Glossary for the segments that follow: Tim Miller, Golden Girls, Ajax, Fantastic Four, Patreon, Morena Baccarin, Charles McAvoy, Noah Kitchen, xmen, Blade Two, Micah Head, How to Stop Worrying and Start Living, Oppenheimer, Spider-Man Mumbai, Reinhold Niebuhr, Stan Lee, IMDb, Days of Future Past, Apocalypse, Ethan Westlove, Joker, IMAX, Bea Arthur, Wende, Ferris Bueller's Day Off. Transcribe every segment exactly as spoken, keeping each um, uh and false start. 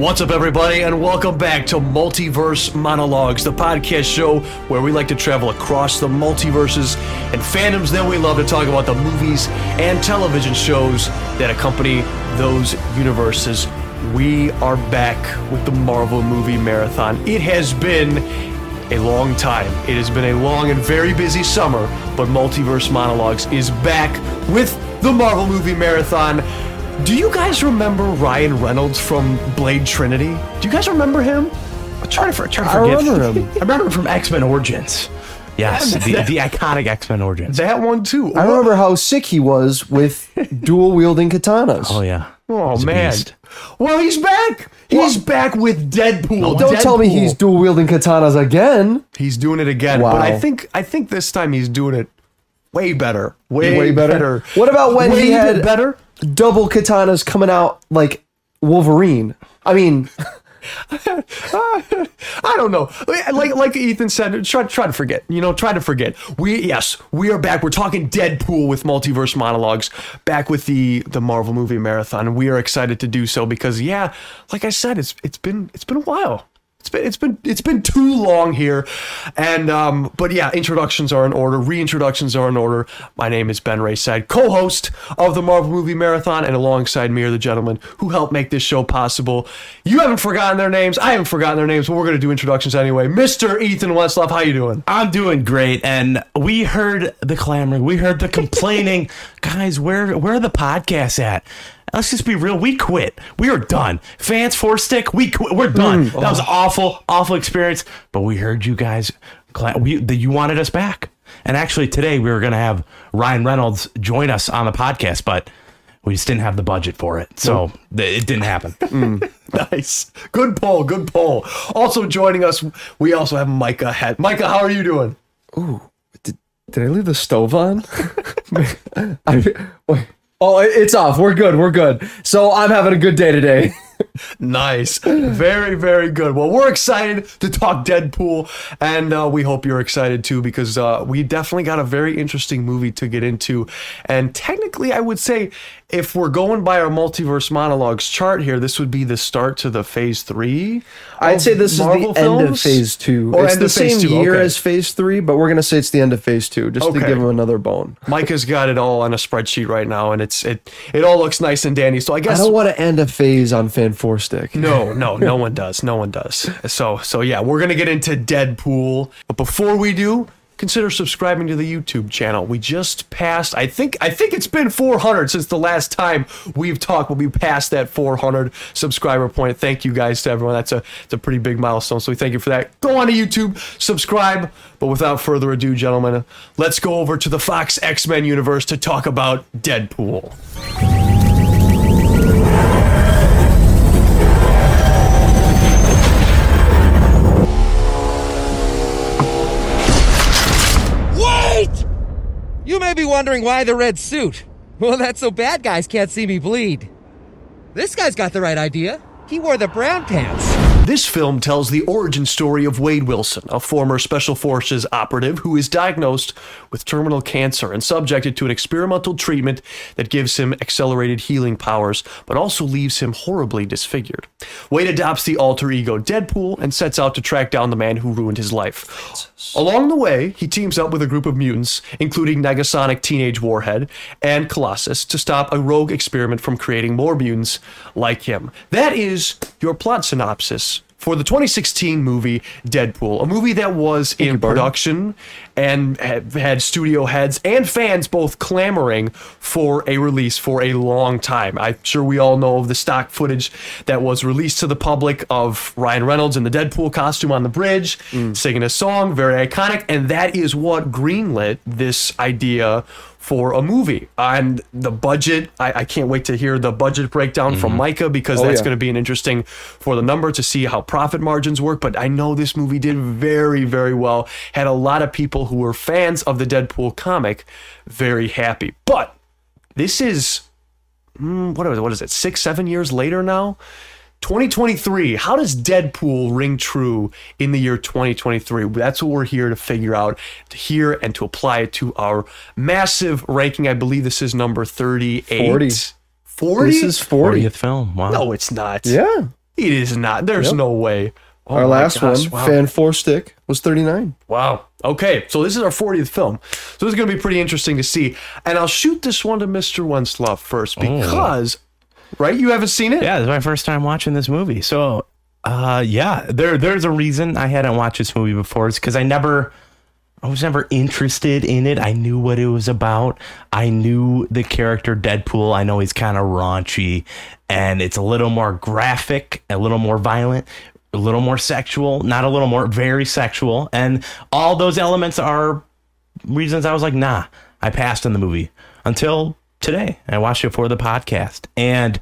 What's up, everybody, and welcome back to Multiverse Monologues, the podcast show where we like to travel across the multiverses and fandoms that we love to talk about the movies and television shows that accompany those universes. We are back with the Marvel Movie Marathon. It has been a long time. It has been a long and very busy summer, but Multiverse Monologues is back with the Marvel Movie Marathon. Do you guys remember Ryan Reynolds from Blade Trinity? Do you guys remember him? I'm trying to, I'm trying to forget. I remember him. I remember him from X-Men Origins. Yes, the, the iconic X-Men Origins. That one, too. I remember how sick he was with dual-wielding katanas. Oh, yeah. Oh, he's man. Well, he's back. He's what? back with Deadpool. No, don't Deadpool. tell me he's dual-wielding katanas again. He's doing it again. Wow. But I think, I think this time he's doing it way better. Way, way better. better. What about when way he had... better? Double katanas coming out like Wolverine. I mean, I don't know. Like like Ethan said, try try to forget. You know, try to forget. We yes, we are back. We're talking Deadpool with Multiverse Monologues, back with the the Marvel Movie Marathon. And we are excited to do so because yeah, like I said, it's it's been it's been a while. It's been it's been it's been too long here, and um, but yeah, introductions are in order, reintroductions are in order. My name is Ben Rayside, co-host of the Marvel Movie Marathon, and alongside me are the gentlemen who helped make this show possible. You haven't forgotten their names, I haven't forgotten their names, but we're gonna do introductions anyway. Mister Ethan Westlove, how you doing? I'm doing great, and we heard the clamoring, we heard the complaining, guys. Where where are the podcasts at? Let's just be real. We quit. We are done. Fans, four stick. We quit. We're done. Mm, oh. That was an awful, awful experience. But we heard you guys. We, the, you wanted us back. And actually, today we were going to have Ryan Reynolds join us on the podcast, but we just didn't have the budget for it, so mm. th- it didn't happen. Mm. Nice. Good poll. Good poll. Also joining us, we also have Micah Head. Micah, how are you doing? Ooh, did did I leave the stove on? I, wait. Oh, it's off. We're good. We're good. So I'm having a good day today. Nice. Very, very good. Well, we're excited to talk Deadpool, and uh, we hope you're excited too, because uh, we definitely got a very interesting movie to get into. And technically, I would say if we're going by our Multiverse Monologues chart here, this would be the start to the phase three. I'd say this Marvel is the films? end of phase two. Or it's the same two. year okay. as phase three, but we're going to say it's the end of phase two, just okay. to give him another bone. Micah's got it all on a spreadsheet right now, and it's it it all looks nice and dandy. So I guess I don't want to end a phase on fan four stick. No, no, no one does. No one does. So, so yeah, we're going to get into Deadpool, but before we do, consider subscribing to the YouTube channel. We just passed, I think I think it's been four hundred since the last time we've talked, but we passed that four hundred subscriber point. Thank you guys to everyone. That's a, it's a pretty big milestone, so we thank you for that. Go on to YouTube, subscribe, but without further ado, gentlemen, let's go over to the Fox X-Men universe to talk about Deadpool. You may be wondering why the red suit. Well, that's so bad guys can't see me bleed. This guy's got the right idea. He wore the brown pants. This film tells the origin story of Wade Wilson, a former Special Forces operative who is diagnosed with terminal cancer and subjected to an experimental treatment that gives him accelerated healing powers, but also leaves him horribly disfigured. Wade adopts the alter ego Deadpool and sets out to track down the man who ruined his life. Francis. Along the way, he teams up with a group of mutants, including Negasonic Teenage Warhead and Colossus, to stop a rogue experiment from creating more mutants like him. That is your plot synopsis for the twenty sixteen movie Deadpool, a movie that was in production and had studio heads and fans both clamoring for a release for a long time. I'm sure we all know of the stock footage that was released to the public of Ryan Reynolds in the Deadpool costume on the bridge, mm. singing a song, very iconic, and that is what greenlit this idea for a movie. And the budget, I, I can't wait to hear the budget breakdown mm-hmm. from Micah, because oh, that's yeah. going to be an interesting for the number to see how profit margins work. But I know this movie did very, very well. Had a lot of people who were fans of the Deadpool comic very happy. But this is, mm, what, is what is it, six, seven years later now? twenty twenty-three, how does Deadpool ring true in the year twenty twenty-three? That's what we're here to figure out, to hear and to apply it to our massive ranking. I believe this is number thirty-eight. forty. forty? This is fortieth film. Wow. No, it's not. Yeah. It is not. There's yep. no way. Oh our last gosh, one, wow. Fan Four Stick, was thirty-nine. Wow. Okay, so this is our fortieth film. So this is going to be pretty interesting to see. And I'll shoot this one to Mister Westlove first because, oh. right, you haven't seen it? Yeah, this is my first time watching this movie. So, uh, yeah, there, there's a reason I hadn't watched this movie before. It's because I never... I was never interested in it. I knew what it was about. I knew the character Deadpool. I know he's kind of raunchy, and it's a little more graphic, a little more violent, a little more sexual, not a little more, very sexual. And all those elements are reasons I was like, nah, I passed on the movie until today. I watched it for the podcast. And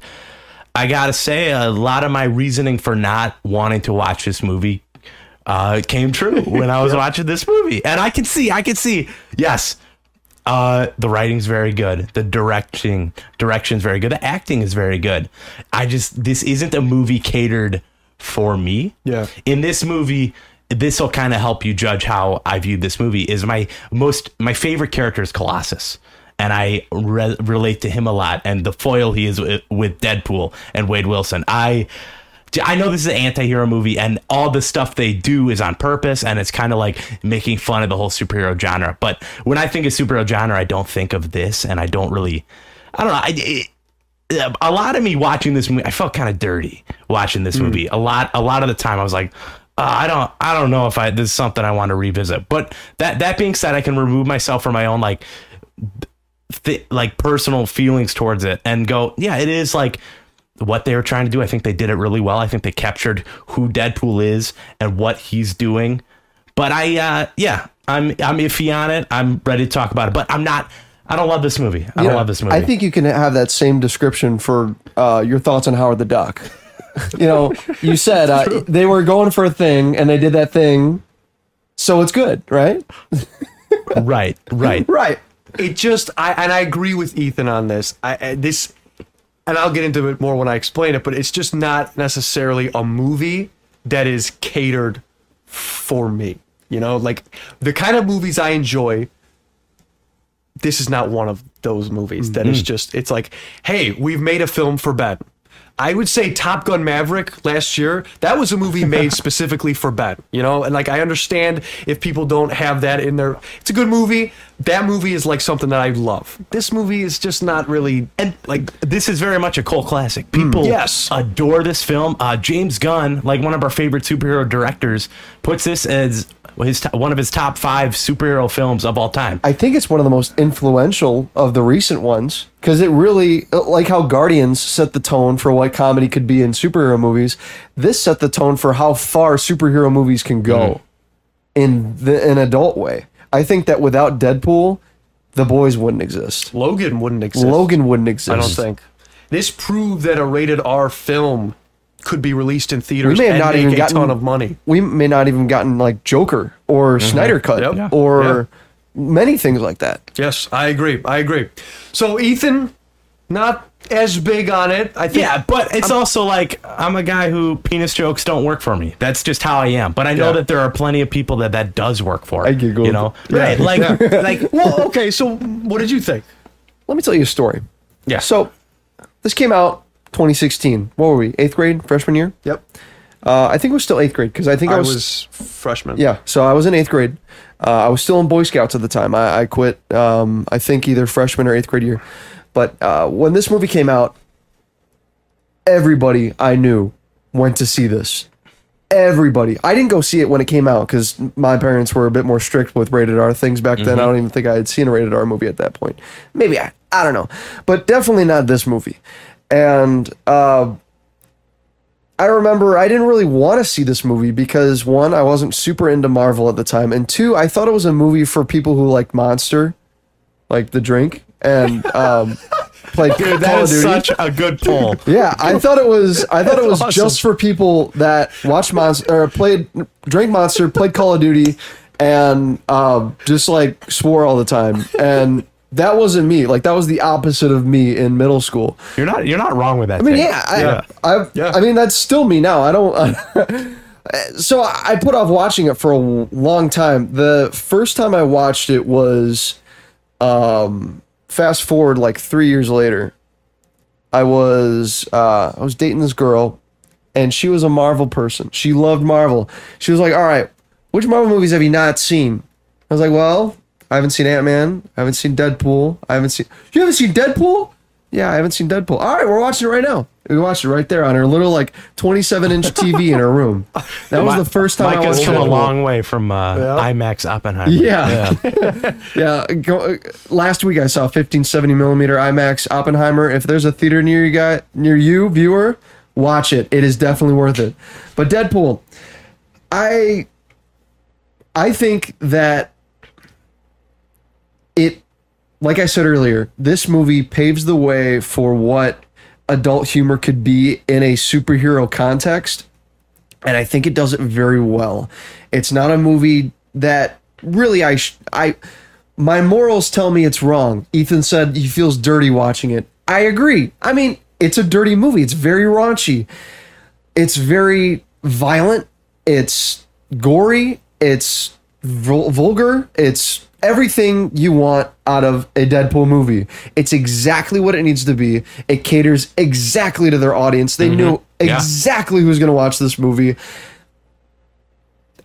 I got to say, a lot of my reasoning for not wanting to watch this movie Uh, it came true when I was yep. watching this movie, and I can see, I can see, yes, uh, the writing's very good, the directing, direction's very good, the acting is very good. I just, this isn't a movie catered for me. Yeah. In this movie, this will kind of help you judge how I viewed this movie. Is my most my favorite character is Colossus, and I re- relate to him a lot, and the foil he is with, with Deadpool and Wade Wilson. I. I know this is an anti-hero movie, and all the stuff they do is on purpose, and it's kind of like making fun of the whole superhero genre. But when I think of superhero genre, I don't think of this, and I don't really... I don't know. I, it, a lot of me watching this movie, I felt kind of dirty watching this mm. movie. A lot a lot of the time, I was like, uh, I don't I don't know if I this is something I want to revisit. But that, that being said, I can remove myself from my own like th- like personal feelings towards it and go, yeah, it is like... what they were trying to do. I think they did it really well. I think they captured who Deadpool is and what he's doing. But I, uh, yeah, I'm I'm iffy on it. I'm ready to talk about it, but I'm not. I don't love this movie. I yeah, don't love this movie. I think you can have that same description for uh, your thoughts on Howard the Duck. You know, you said uh, they were going for a thing and they did that thing, so it's good, right? right, right, right. It just, I and I agree with Ethan on this. I, I this. And I'll get into it more when I explain it, but it's just not necessarily a movie that is catered for me. You know, like the kind of movies I enjoy, this is not one of those movies that mm-hmm. is just, it's like, hey, we've made a film for Ben. I would say Top Gun Maverick last year, that was a movie made specifically for Ben, you know? And like, I understand if people don't have that in their, it's a good movie. That movie is like something that I love. This movie is just not really, and like, this is very much a cult classic. People mm, yes. adore this film. Uh, James Gunn, like one of our favorite superhero directors, puts this as his one of his top five superhero films of all time. I think it's one of the most influential of the recent ones because it really, like how Guardians set the tone for what comedy could be in superhero movies, this set the tone for how far superhero movies can go mm-hmm. in the, an adult way. I think that without Deadpool, The Boys wouldn't exist. Logan wouldn't exist. Logan wouldn't exist. I don't think. This proved that a rated R film could be released in theaters we may have and not make even a gotten, ton of money. We may not even gotten like Joker or mm-hmm. Snyder Cut yep. yeah. or yeah. many things like that. Yes, I agree. I agree. So Ethan, not as big on it. I think. Yeah, but it's I'm, also like I'm a guy who penis jokes don't work for me. That's just how I am. But I know yeah. that there are plenty of people that that does work for. I giggle. You know, yeah. right? Like, yeah. like. Well, okay. So what did you think? Let me tell you a story. Yeah. So this came out twenty sixteen. What were we? Eighth grade, freshman year? Yep. Uh, I think it was still eighth grade because I think I, I was, was freshman. Yeah. So I was in eighth grade. Uh, I was still in Boy Scouts at the time. I, I quit, um, I think, either freshman or eighth grade year. But uh, when this movie came out, everybody I knew went to see this. Everybody. I didn't go see it when it came out because my parents were a bit more strict with rated R things back then. Mm-hmm. I don't even think I had seen a rated R movie at that point. Maybe I, I don't know. But definitely not this movie. And uh, I remember I didn't really want to see this movie because, one, I wasn't super into Marvel at the time. And two, I thought it was a movie for people who like Monster, like the drink, and um, played Dude, Call of Duty. That is such a good poll. Yeah, I thought it was I thought That's it was awesome. Just for people that watched Monster, or played, drank Monster, played Call of Duty, and uh, just like swore all the time. And that wasn't me. Like that was the opposite of me in middle school. You're not. You're not wrong with that. I mean, thing. yeah. I, yeah. I, yeah. I mean, that's still me now. I don't. I, so I put off watching it for a long time. The first time I watched it was, um, fast forward like three years later. I was uh, I was dating this girl, and she was a Marvel person. She loved Marvel. She was like, all right, which Marvel movies have you not seen? I was like, well, I haven't seen Ant-Man. I haven't seen Deadpool. I haven't seen... You haven't seen Deadpool? Yeah, I haven't seen Deadpool. All right, we're watching it right now. We watched it right there on her little, like, twenty-seven inch T V in her room. That was the first time Micah's I watched Micah's come Deadpool. A long way from uh, yeah. IMAX Oppenheimer. Yeah. Yeah. yeah. Go, last week I saw fifteen seventy millimeter IMAX Oppenheimer. If there's a theater near you, guy, near you, viewer, watch it. It is definitely worth it. But Deadpool, I, I think that it... Like I said earlier, this movie paves the way for what adult humor could be in a superhero context, and I think it does it very well. It's not a movie that really I... Sh- I my morals tell me it's wrong. Ethan said he feels dirty watching it. I agree. I mean, it's a dirty movie. It's very raunchy. It's very violent. It's gory. It's vul- vulgar. It's... everything you want out of a Deadpool movie. It's exactly what it needs to be. It caters exactly to their audience. They mm-hmm. knew exactly yeah. who's going to watch this movie.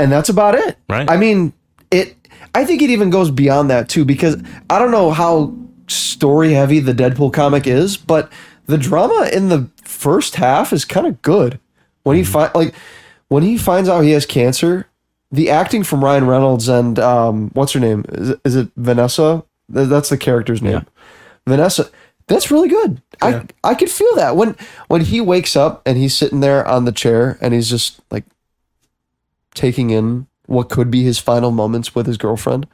And that's about it. Right. I mean, it. I think it even goes beyond that, too, because I don't know how story-heavy the Deadpool comic is, but the drama in the first half is kind of good. When he fi- like when he finds out he has cancer... The acting from Ryan Reynolds and um, what's her name? Is it, is it Vanessa? That's the character's name. Yeah. Vanessa. That's really good. Yeah. I I could feel that when when he wakes up and he's sitting there on the chair and he's just like taking in what could be his final moments with his girlfriend.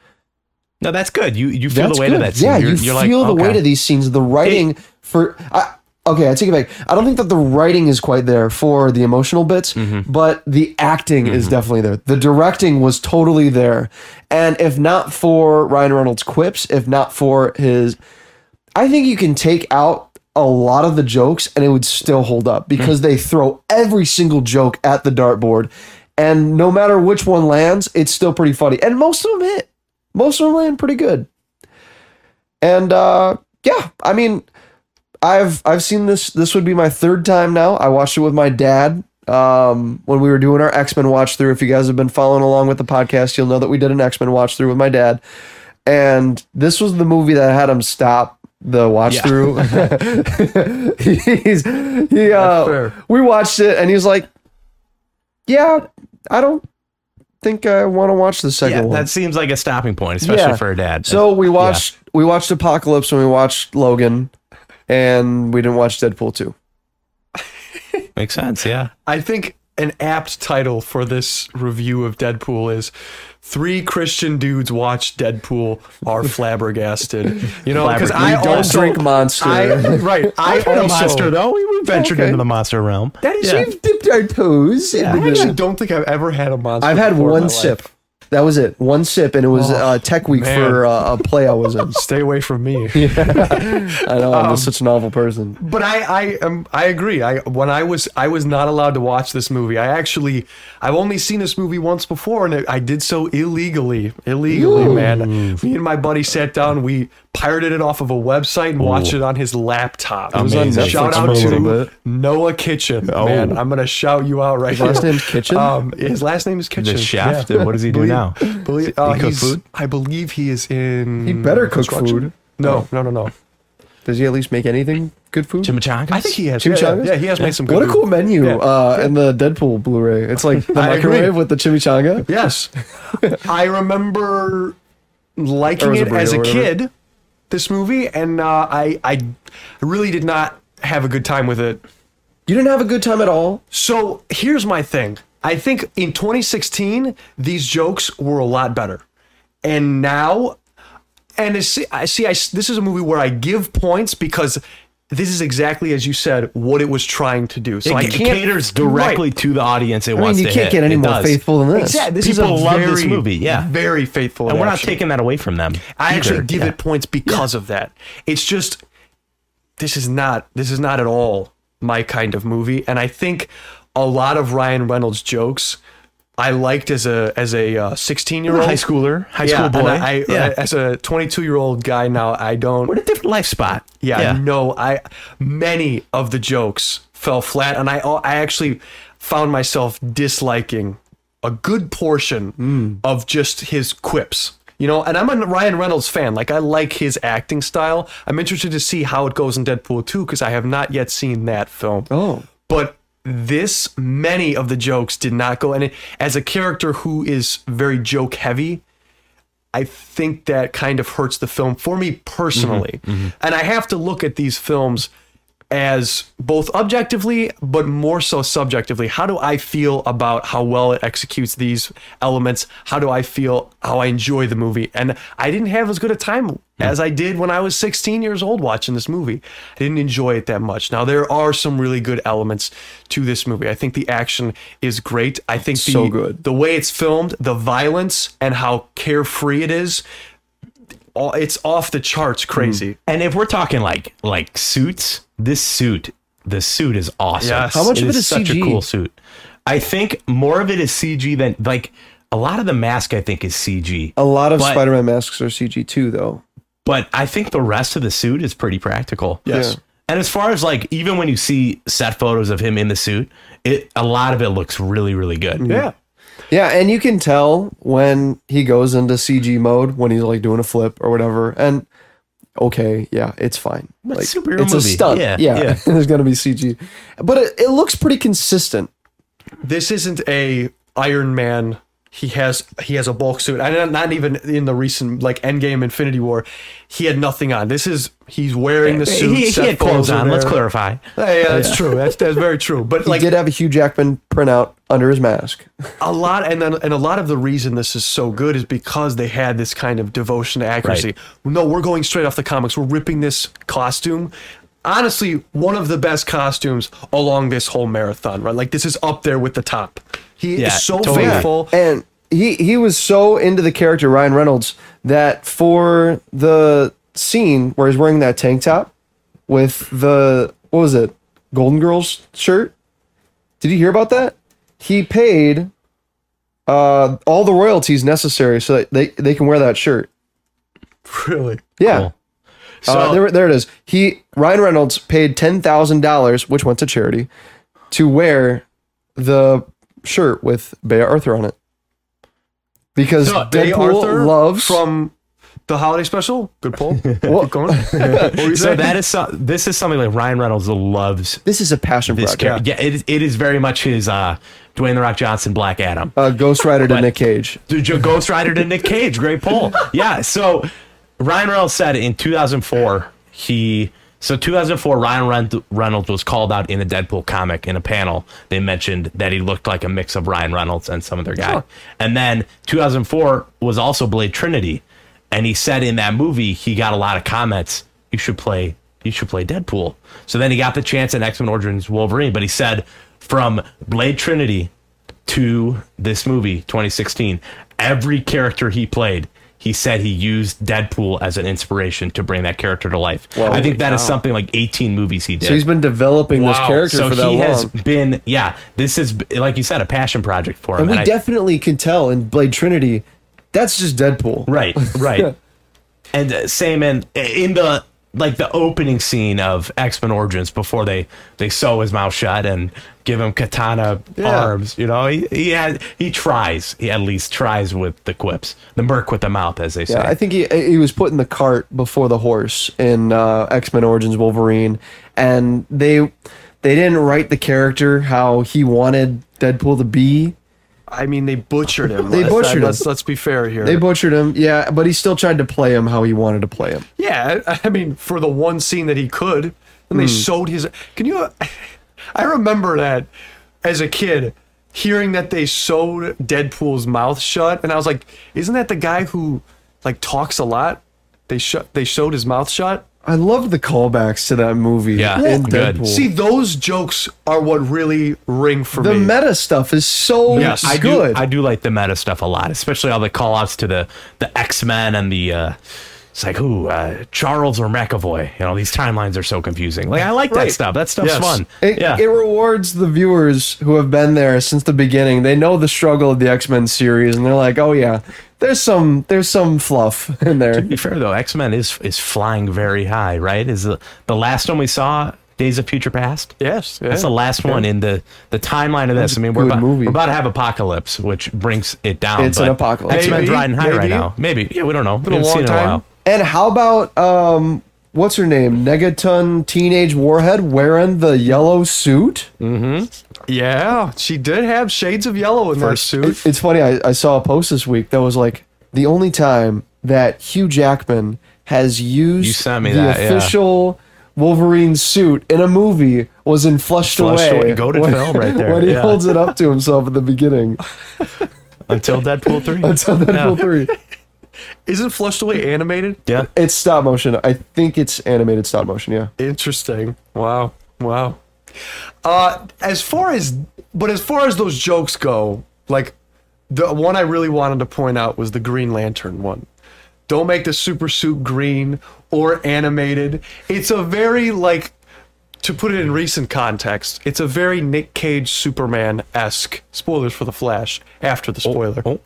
No, that's good. You you feel that's the weight of that scene. Yeah, you're, you you're feel like, the okay. weight of these scenes. The writing it, for I, okay, I take it back. I don't think that the writing is quite there for the emotional bits, mm-hmm. but the acting mm-hmm. is definitely there. The directing was totally there. And if not for Ryan Reynolds' quips, if not for his... I think you can take out a lot of the jokes and it would still hold up because mm-hmm. they throw every single joke at the dartboard. And no matter which one lands, it's still pretty funny. And most of them hit. Most of them land pretty good. And uh, yeah, I mean... I've I've seen this. This would be my third time now. I watched it with my dad um, when we were doing our X-Men watch through. If you guys have been following along with the podcast, you'll know that we did an X-Men watch through with my dad. And this was the movie that had him stop the watch yeah. through. He's, he, uh, we watched it and he was like, yeah, I don't think I want to watch the second yeah, one. That seems like a stopping point, especially yeah. for a dad. So we watched yeah. we watched Apocalypse and we watched Logan. And we didn't watch Deadpool two. Makes sense, yeah. I think an apt title for this review of Deadpool is Three Christian Dudes Watch Deadpool Are Flabbergasted. You know, because I don't also, drink Monster. I, right. I I've also, Monster, though. We, we ventured okay. into the Monster realm. That is, yeah. We've dipped our toes. Yeah. I actually don't think I've ever had a Monster. I've had one sip. Life. That was it. One sip, and it was oh, uh, tech week man. for uh, a play I was in. Stay away from me. Yeah. I know I'm um, such a novel person. But I, I, um, I agree. I when I was I was not allowed to watch this movie. I actually I've only seen this movie once before, and I did so illegally. Illegally, Ooh. man. Me and my buddy sat down. We pirated it off of a website and Ooh. watched it on his laptop. It was on Netflix. Shout out to Noah Kitchen. Oh. Man, I'm gonna shout you out right his now. His last name's Kitchen. Um, his last name is Kitchen. The chef. Yeah. What does he do now? Believe, uh, he cook food? I believe he is in. He better cook food. No, no, no, no. Does he at least make anything good food? Chimichangas? I think he has. Chimichangas? Yeah, yeah, he has yeah. made some good What a cool food. menu yeah. uh, in the Deadpool Blu-ray. It's like the microwave agree. with the chimichanga. Yes. I remember liking it as a kid, this movie, and uh, I, I really did not have a good time with it. You didn't have a good time at all? So here's my thing. I think in twenty sixteen, these jokes were a lot better. And now, and I see, I see I, this is a movie where I give points because this is exactly, as you said, what it was trying to do. So it, I it can't, caters directly right. to the audience it I mean, wants to hit. You can't get any it more does. faithful than this. Exactly. This People is a love very, this movie, yeah. very faithful. And we're not taking that away from them. I either. actually give yeah. it points because yeah. of that. It's just, this is not, this is not at all my kind of movie. And I think... a lot of Ryan Reynolds jokes I liked as a as a uh, sixteen year old high schooler, high yeah, school boy. I, I, yeah. I, as a twenty-two year old guy now, I don't. We're in a different life spot. Yeah, yeah. No, I many of the jokes fell flat, and I I actually found myself disliking a good portion mm. of just his quips. You know, and I'm a Ryan Reynolds fan. Like, I like his acting style. I'm interested to see how it goes in Deadpool two because I have not yet seen that film. Oh, but. This many of the jokes did not go, and it, as a character who is very joke heavy, I think that kind of hurts the film for me personally. Mm-hmm, mm-hmm. And I have to look at these films as both objectively, but more so subjectively. How do I feel about how well it executes these elements? How do I feel how I enjoy the movie? And I didn't have as good a time as I did when I was sixteen years old watching this movie. I didn't enjoy it that much. Now, there are some really good elements to this movie. I think the action is great. I think the, so good. The way it's filmed, the violence, and how carefree it is, it's off the charts crazy. And if we're talking like like suits, this suit, the suit is awesome. Yes. How much it of it is, is such C G? A cool suit. I think more of it is C G than, like, a lot of the mask I think is C G. A lot of but, Spider-Man masks are C G too, though. But I think the rest of the suit is pretty practical. Yes. Yeah. And as far as, like, even when you see set photos of him in the suit, it a lot of it looks really, really good. Yeah. Yeah, and you can tell when he goes into C G mode, when he's, like, doing a flip or whatever. And, okay, yeah, it's fine. But like, superhero it's movie. A stunt. Yeah, yeah. yeah. There's going to be C G. But it, it looks pretty consistent. This isn't a Iron Man... He has he has a bulk suit. And not even in the recent, like, Endgame Infinity War, he had nothing on. This is, he's wearing the suit. He, he had clothes on, let's clarify. Hey, yeah, that's yeah. true. That's that's very true. But he like, did have a Hugh Jackman printout under his mask. A lot, and then, and a lot of the reason this is so good is because they had this kind of devotion to accuracy. Right. No, we're going straight off the comics. We're ripping this costume. Honestly, one of the best costumes along this whole marathon, right? Like, this is up there with the top. He yeah, is so totally. faithful. And he, he was so into the character, Ryan Reynolds, that for the scene where he's wearing that tank top with the, what was it, Golden Girls shirt? Did you hear about that? He paid uh, all the royalties necessary so that they, they can wear that shirt. Really? Yeah. Cool. So uh, there, there it is. He Ryan Reynolds paid ten thousand dollars, which went to charity, to wear the shirt with Bea Arthur on it because so, Deadpool loves from the holiday special. Good poll. Well, going. So that is so, this is something like Ryan Reynolds loves. This is a passion project. Car- yeah, it is. It is very much his. Uh, Dwayne The Rock Johnson, Black Adam, uh, Ghost Rider to Nick Cage. Ghost Rider to Nick Cage. Great poll. Yeah. So. Ryan Reynolds said in two thousand four, he, so two thousand four, Ryan Reynolds was called out in the Deadpool comic in a panel. They mentioned that he looked like a mix of Ryan Reynolds and some other guy. Sure. And then two thousand four was also Blade Trinity. And he said in that movie, he got a lot of comments. You should play, you should play Deadpool. So then he got the chance in X-Men Origins Wolverine, but he said from Blade Trinity to this movie, twenty sixteen, every character he played, he said he used Deadpool as an inspiration to bring that character to life. Whoa, I think that wow. is something like eighteen movies he did. So he's been developing wow. this character so for that long. So he has been, yeah, this is, like you said, a passion project for him. And we and definitely I, can tell in Blade Trinity, that's just Deadpool. Right, right. yeah. And uh, same in, in the, like the opening scene of X-Men Origins before they, they sew his mouth shut and give him katana yeah. arms, you know, he he, had, he tries, he at least tries with the quips, the merc with the mouth, as they say. Yeah, I think he he was putting the cart before the horse in uh, X-Men Origins Wolverine, and they they didn't write the character how he wanted Deadpool to be. I mean, they butchered him. they let's, butchered I, let's, him. Let's be fair here. They butchered him, yeah, but he still tried to play him how he wanted to play him. Yeah, I, I mean, for the one scene that he could, and mm. they sewed his... Can you... I remember that as a kid, hearing that they sewed Deadpool's mouth shut, and I was like, "Isn't that the guy who like talks a lot?" They shut, they sewed his mouth shut. I love the callbacks to that movie. Yeah, in Deadpool. Good. See, those jokes are what really ring for the me. The meta stuff is so yes, I good. Do, I do like the meta stuff a lot, especially all the call-outs to the the X-Men and the. Uh, It's like, ooh, uh, Charles or McAvoy. You know, these timelines are so confusing. Like, I like right. that stuff. That stuff's yes. fun. It, yeah. it rewards the viewers who have been there since the beginning. They know the struggle of the X-Men series, and they're like, oh, yeah, there's some there's some fluff in there. To be fair, though, X-Men is is flying very high, right? Is the, the last one we saw, Days of Future Past? Yes. Yeah. That's the last yeah. one in the, the timeline of this. That's I mean, we're about, we're about to have Apocalypse, which brings it down. It's but an Apocalypse. X-Men's maybe, riding high maybe. right now. Maybe. Yeah, we don't know. We haven't seen it in a while. And how about, um, what's her name? Negasonic Teenage Warhead wearing the yellow suit? Mm-hmm. Yeah, she did have shades of yellow in her suit. It, it's funny, I, I saw a post this week that was like, the only time that Hugh Jackman has used you sent me the that, official yeah. Wolverine suit in a movie was in Flushed, Flushed Away. Away. Go to when, film right there. When he yeah. holds it up to himself at the beginning. Until Deadpool three. Until Deadpool yeah. three. Isn't Flushed Away animated? Yeah. It's stop motion. I think it's animated stop motion, yeah. Interesting. Wow. Wow. Uh, as far as, but as far as those jokes go, like, the one I really wanted to point out was the Green Lantern one. Don't make the super suit green or animated. It's a very, like, to put it in recent context, it's a very Nick Cage Superman-esque, spoilers for The Flash, after the spoiler. Oh,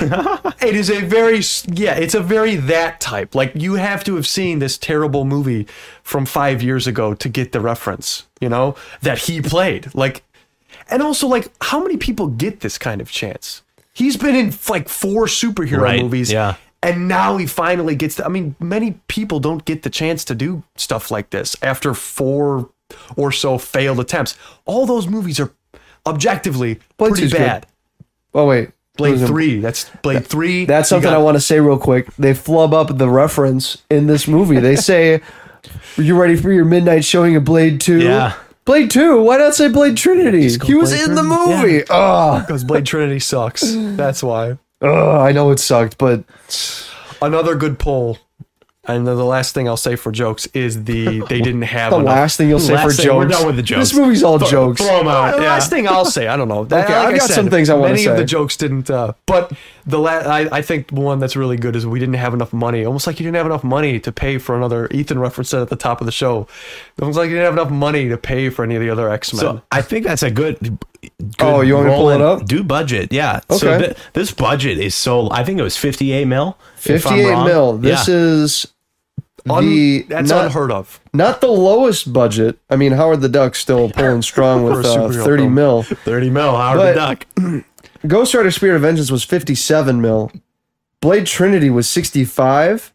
oh. It is a very, yeah, it's a very that type. Like, you have to have seen this terrible movie from five years ago to get the reference, you know, that he played. Like, and also, like, how many people get this kind of chance? He's been in, like, four superhero right, movies. Yeah. And now he finally gets the, I mean, many people don't get the chance to do stuff like this after four or so failed attempts. All those movies are objectively Blade pretty bad. Good. Oh, wait. Blade Three. That's Blade Three. That's something got- I want to say real quick. They flub up the reference in this movie. They say, are you ready for your midnight showing of Blade Two? Yeah. Blade Two. Why not say Blade Trinity? He Blade was in Trinity. the movie. Yeah. Oh, because Blade Trinity sucks. That's why. Oh, I know it sucked, but another good poll. And the last thing I'll say for jokes is the they didn't have the enough. last thing you'll say for thing, jokes. We're done with the jokes. This movie's all Th- jokes. Throw them out. The yeah. last thing I'll say, I don't know. Okay, like I got I said, some things I want to say. Many of the jokes didn't, uh, but the la- I, I think one that's really good is we didn't have enough money. Almost like you didn't have enough money to pay for another. Ethan referenced it at the top of the show. Almost like you didn't have enough money to pay for any of the other X-Men. So I think that's a good. Good oh, you want to pull it up? Do budget, yeah. Okay. So th- this budget is so. I think it was fifty-eight mil. Fifty-eight mil. This yeah. is. The, Un, that's not, unheard of. Not the lowest budget. I mean, Howard the Duck still pulling strong with uh, thirty film. mil. Thirty mil. Howard but the Duck. Ghost Rider: Spear of Vengeance was fifty-seven mil. Blade Trinity was sixty-five.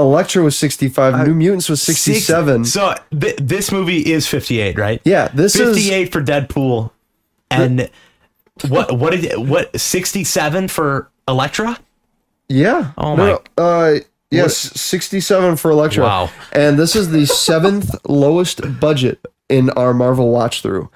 Elektra was sixty-five. I, New Mutants was sixty-seven. Six, so th- this movie is fifty-eight, right? Yeah, this fifty-eight is fifty-eight for Deadpool. And what what did what sixty-seven for Elektra? Yeah. Oh no, my. Uh, yes, what? sixty-seven for Elektra. Wow. And this is the seventh lowest budget in our Marvel watch through.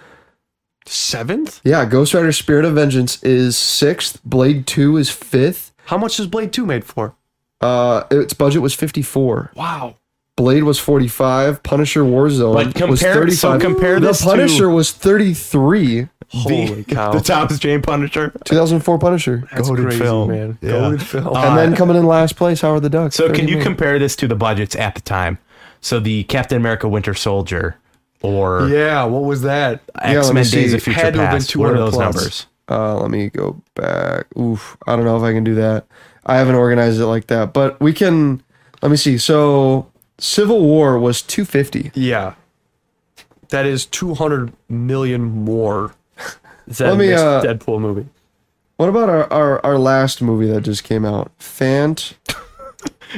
Seventh? Yeah. Ghost Rider: Spirit of Vengeance is sixth. Blade Two is fifth. How much is Blade Two made for? Uh, its budget was fifty-four. Wow. Blade was forty-five. Punisher: Warzone compare, was thirty-five. So compare this the Punisher to was thirty-three. Holy the, cow! The Thomas Jane Punisher, two thousand four Punisher. That's Golden crazy, film. man. Yeah. Golden film. Uh, and then coming in last place, Howard the Duck. So can you million. compare this to the budgets at the time? So the Captain America: Winter Soldier, or yeah, what was that? X-Men: yeah, Days of Future Had Past. What are those plus. numbers? Uh, let me go back. Oof, I don't know if I can do that. I haven't organized it like that, but we can. Let me see. So Civil War was two hundred fifty. Yeah, that is two hundred million more. Let me, uh, Deadpool movie. What about our, our, our last movie that just came out? Fant.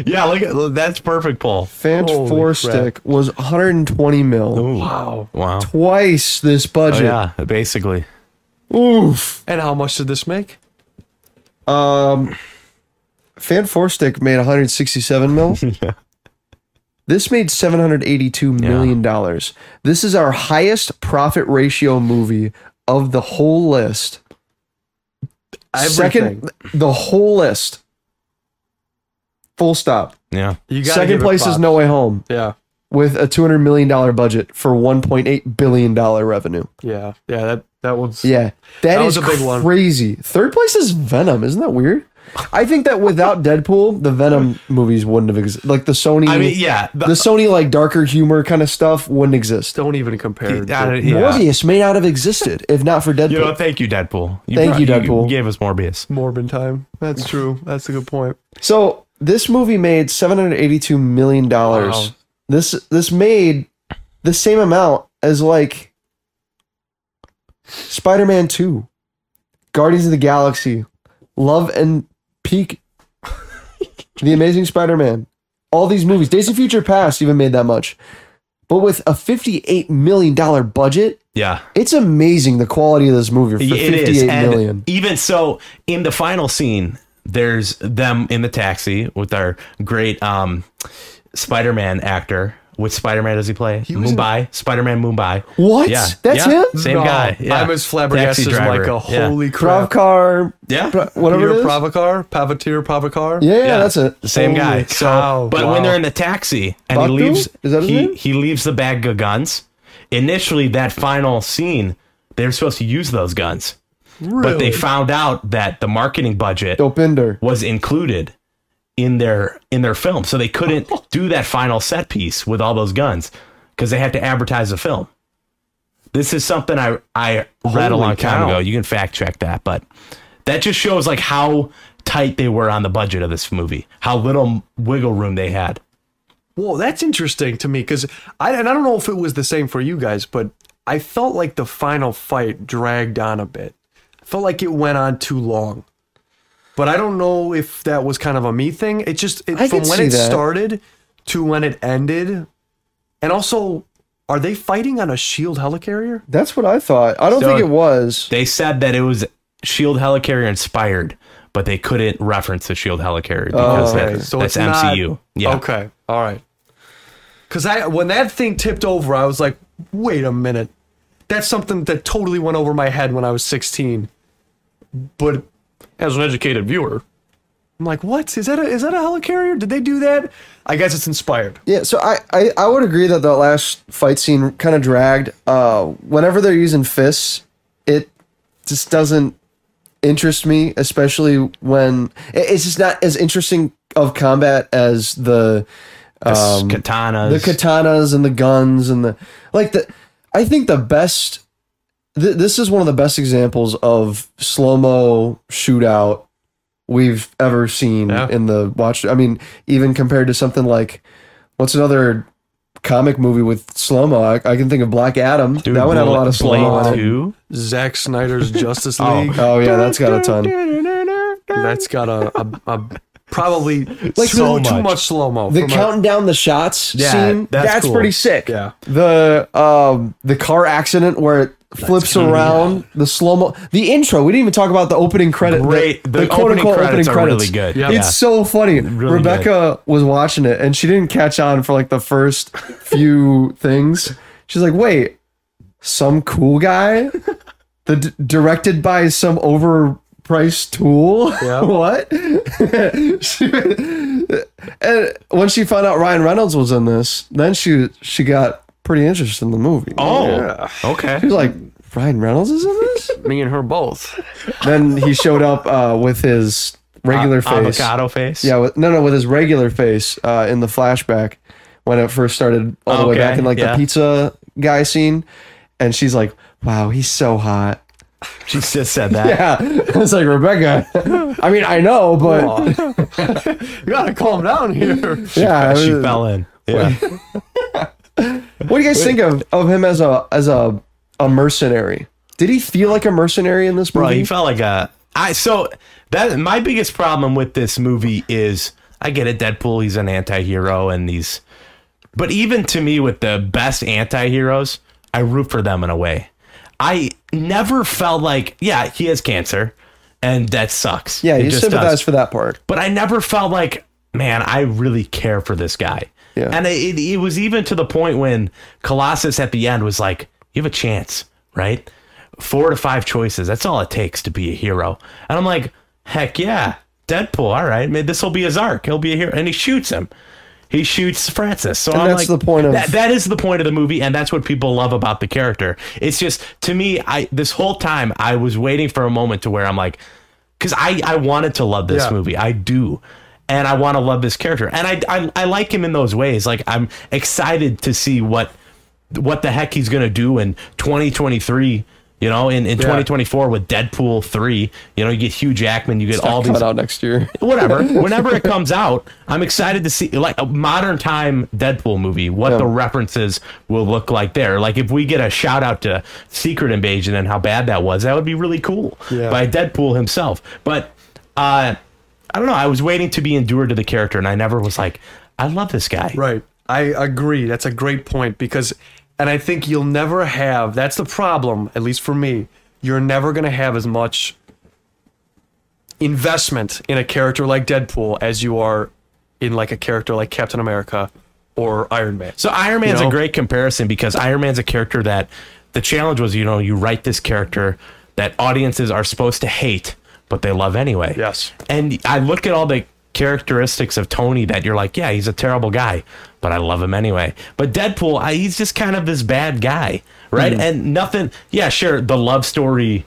yeah, look at that's perfect, Paul. Fant Four Stick was one hundred twenty mil. Ooh. Wow, wow, twice this budget. Oh, yeah, basically. Oof. And how much did this make? Um, Fant Four Stick made one hundred sixty-seven mil. yeah. This made seven hundred eighty-two million dollars. Yeah. This is our highest profit ratio movie of the whole list. Everything. Second, the whole list. Full stop. Yeah. You gotta Second place is No Way Home. Yeah. With a two hundred million dollars budget for one point eight billion dollars revenue. Yeah. Yeah. That, that one's. Yeah. That, that is was a big crazy. One. Third place is Venom. Isn't that weird? I think that without Deadpool, the Venom movies wouldn't have existed. Like the Sony, I mean, yeah, the, the Sony like darker humor kind of stuff wouldn't exist. Don't even compare. Yeah, yeah. Morbius may not have existed if not for Deadpool. You know, thank you, Deadpool. You thank brought, you, Deadpool. You gave us Morbius. Morbin time. That's true. That's a good point. So this movie made seven hundred eighty-two million dollars. Wow. This this made the same amount as like Spider-Man two, Guardians of the Galaxy, Love and Peak, The Amazing Spider-Man, all these movies. Days of Future Past even made that much. But with a fifty-eight million dollars budget, yeah, it's amazing the quality of this movie for fifty-eight million dollars. Even so, in the final scene, there's them in the taxi with our great um, Spider-Man actor. Which Spider-Man does he play? He Mumbai. In... Spider-Man Mumbai. What? Yeah. That's yeah. him? Same no. guy. Yeah. I'm as flabbergasted as like a holy yeah. crap. Pravkar. Yeah. Pra- whatever it is. Pravkar. Pavatir Pravkar. Yeah, yeah, yeah, that's it. Same holy guy. Cow. So, But wow. when they're in the taxi and Baku? he leaves is that his he, name? he leaves the bag of guns. Initially, that final scene, they were supposed to use those guns. Really? But they found out that the marketing budget Dopinder. was included in their in their film, so they couldn't do that final set piece with all those guns because they had to advertise the film. This is something I I read Holy a long time cow. ago. You can fact check that, but that just shows like how tight they were on the budget of this movie, how little wiggle room they had. Whoa, that's interesting to me because I and I don't know if it was the same for you guys, but I felt like the final fight dragged on a bit. I felt like it went on too long. But I don't know if that was kind of a me thing. It just, it, from when it that. started to when it ended. And also, are they fighting on a S H I E L D Helicarrier? That's what I thought. I don't so think it was. They said that it was S H I E L D Helicarrier inspired, but they couldn't reference the S H I E L D Helicarrier because oh, okay. that, so that's M C U. Not, yeah. Okay. All right. Because I when that thing tipped over, I was like, wait a minute. That's something that totally went over my head when I was sixteen. But... as an educated viewer, I'm like, what? Is that a is that a helicarrier? Did they do that? I guess it's inspired. Yeah, so I, I, I would agree that the last fight scene kind of dragged. Uh, whenever they're using fists, it just doesn't interest me, especially when... It, it's just not as interesting of combat as the... Um, the katanas. The katanas and the guns and the... Like, the. I think the best... This is one of the best examples of slow-mo shootout we've ever seen yeah. in the watch. I mean, even compared to something like, what's another comic movie with slow-mo? I, I can think of Black Adam. Dude, that one had a lot of slow-mo. Blade Two, Zack Snyder's Justice League. Oh, oh yeah, that's got a ton. That's got a... a, a Probably like so too, much. too much slow-mo. The counting a, down the shots yeah, scene, that's, that's cool. pretty sick. Yeah. The um the car accident where it flips that's around, cool. the slow-mo, the intro. We didn't even talk about the opening credit. Great. The, the, the quote-unquote opening, opening credits. Are really good. Yep. It's yeah. so funny. Really Rebecca good. was watching it, and she didn't catch on for like the first few things. She's like, wait, some cool guy? the d- directed by some over... price tool yeah. what she, and when she found out Ryan Reynolds was in this, then she she got pretty interested in the movie. oh yeah. Okay, she was like, Ryan Reynolds is in this? Me and her both. Then he showed up uh with his regular uh, face avocado face yeah with, no no with his regular face uh in the flashback when it first started all the okay, way back in like yeah. the pizza guy scene, and she's like, wow, he's so hot. She just said that. Yeah. It's like, Rebecca, I mean, I know, but... you gotta calm down here. Yeah. She, she was... fell in. Yeah. What do you guys Wait. think of, of him as a as a, a mercenary? Did he feel like a mercenary in this movie? Bro, he felt like a... I So, that my biggest problem with this movie is, I get it, Deadpool, he's an anti-hero, and these... But even to me, with the best anti-heroes, I root for them in a way. I never felt like, yeah, he has cancer, and that sucks. Yeah, it you just sympathize does. for that part. But I never felt like, man, I really care for this guy. Yeah. And it, it was even to the point when Colossus at the end was like, you have a chance, right? Four to five choices. That's all it takes to be a hero. And I'm like, heck yeah, Deadpool, all right. This will be his arc. He'll be a hero. And he shoots him. He shoots Francis. So and I'm that's like, the point of that, that is the point of the movie, and that's what people love about the character. It's just, to me, I this whole time I was waiting for a moment to where I'm like, because I, I wanted to love this yeah. movie. I do. And I want to love this character. And I, I I like him in those ways. Like, I'm excited to see what what the heck he's going to do in twenty twenty-three, you know, in, in yeah. twenty twenty-four with Deadpool three. You know, you get Hugh Jackman, you get it's all these... It's out next year. Whatever. Whenever it comes out, I'm excited to see, like, a modern time Deadpool movie, what yeah. the references will look like there. Like, if we get a shout-out to Secret Invasion and how bad that was, that would be really cool yeah. by Deadpool himself. But... uh I don't know. I was waiting to be endured to the character, and I never was like, I love this guy. Right. I agree. That's a great point because, and I think you'll never have, that's the problem, at least for me, you're never going to have as much investment in a character like Deadpool as you are in like a character like Captain America or Iron Man. So Iron Man's you know? a great comparison because Iron Man's a character that the challenge was, you know, you write this character that audiences are supposed to hate, but they love anyway. Yes. And I look at all the characteristics of Tony that you're like, yeah, he's a terrible guy, but I love him anyway. But Deadpool, I, he's just kind of this bad guy, right? Mm. And nothing, yeah, sure, the love story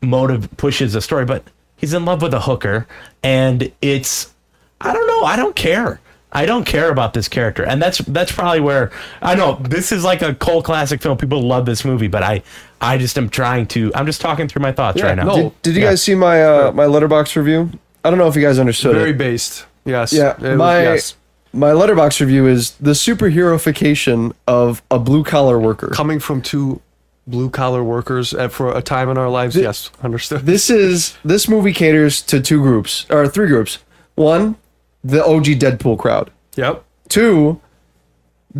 motive pushes the story, but he's in love with a hooker, and it's, I don't know, I don't care. I don't care about this character. And that's that's probably where, I know, this is like a cult classic film. People love this movie, but I... I just am trying to... I'm just talking through my thoughts yeah, right now. No. Did, did you yeah. guys see my uh, my Letterboxd review? I don't know if you guys understood Very it. based. Yes. Yeah. It my, was, yes. my Letterboxd review is the superheroification of a blue-collar worker. Coming from two blue-collar workers at, for a time in our lives. This, yes. Understood. This is... This movie caters to two groups, or three groups. One, the O G Deadpool crowd. Yep. Two...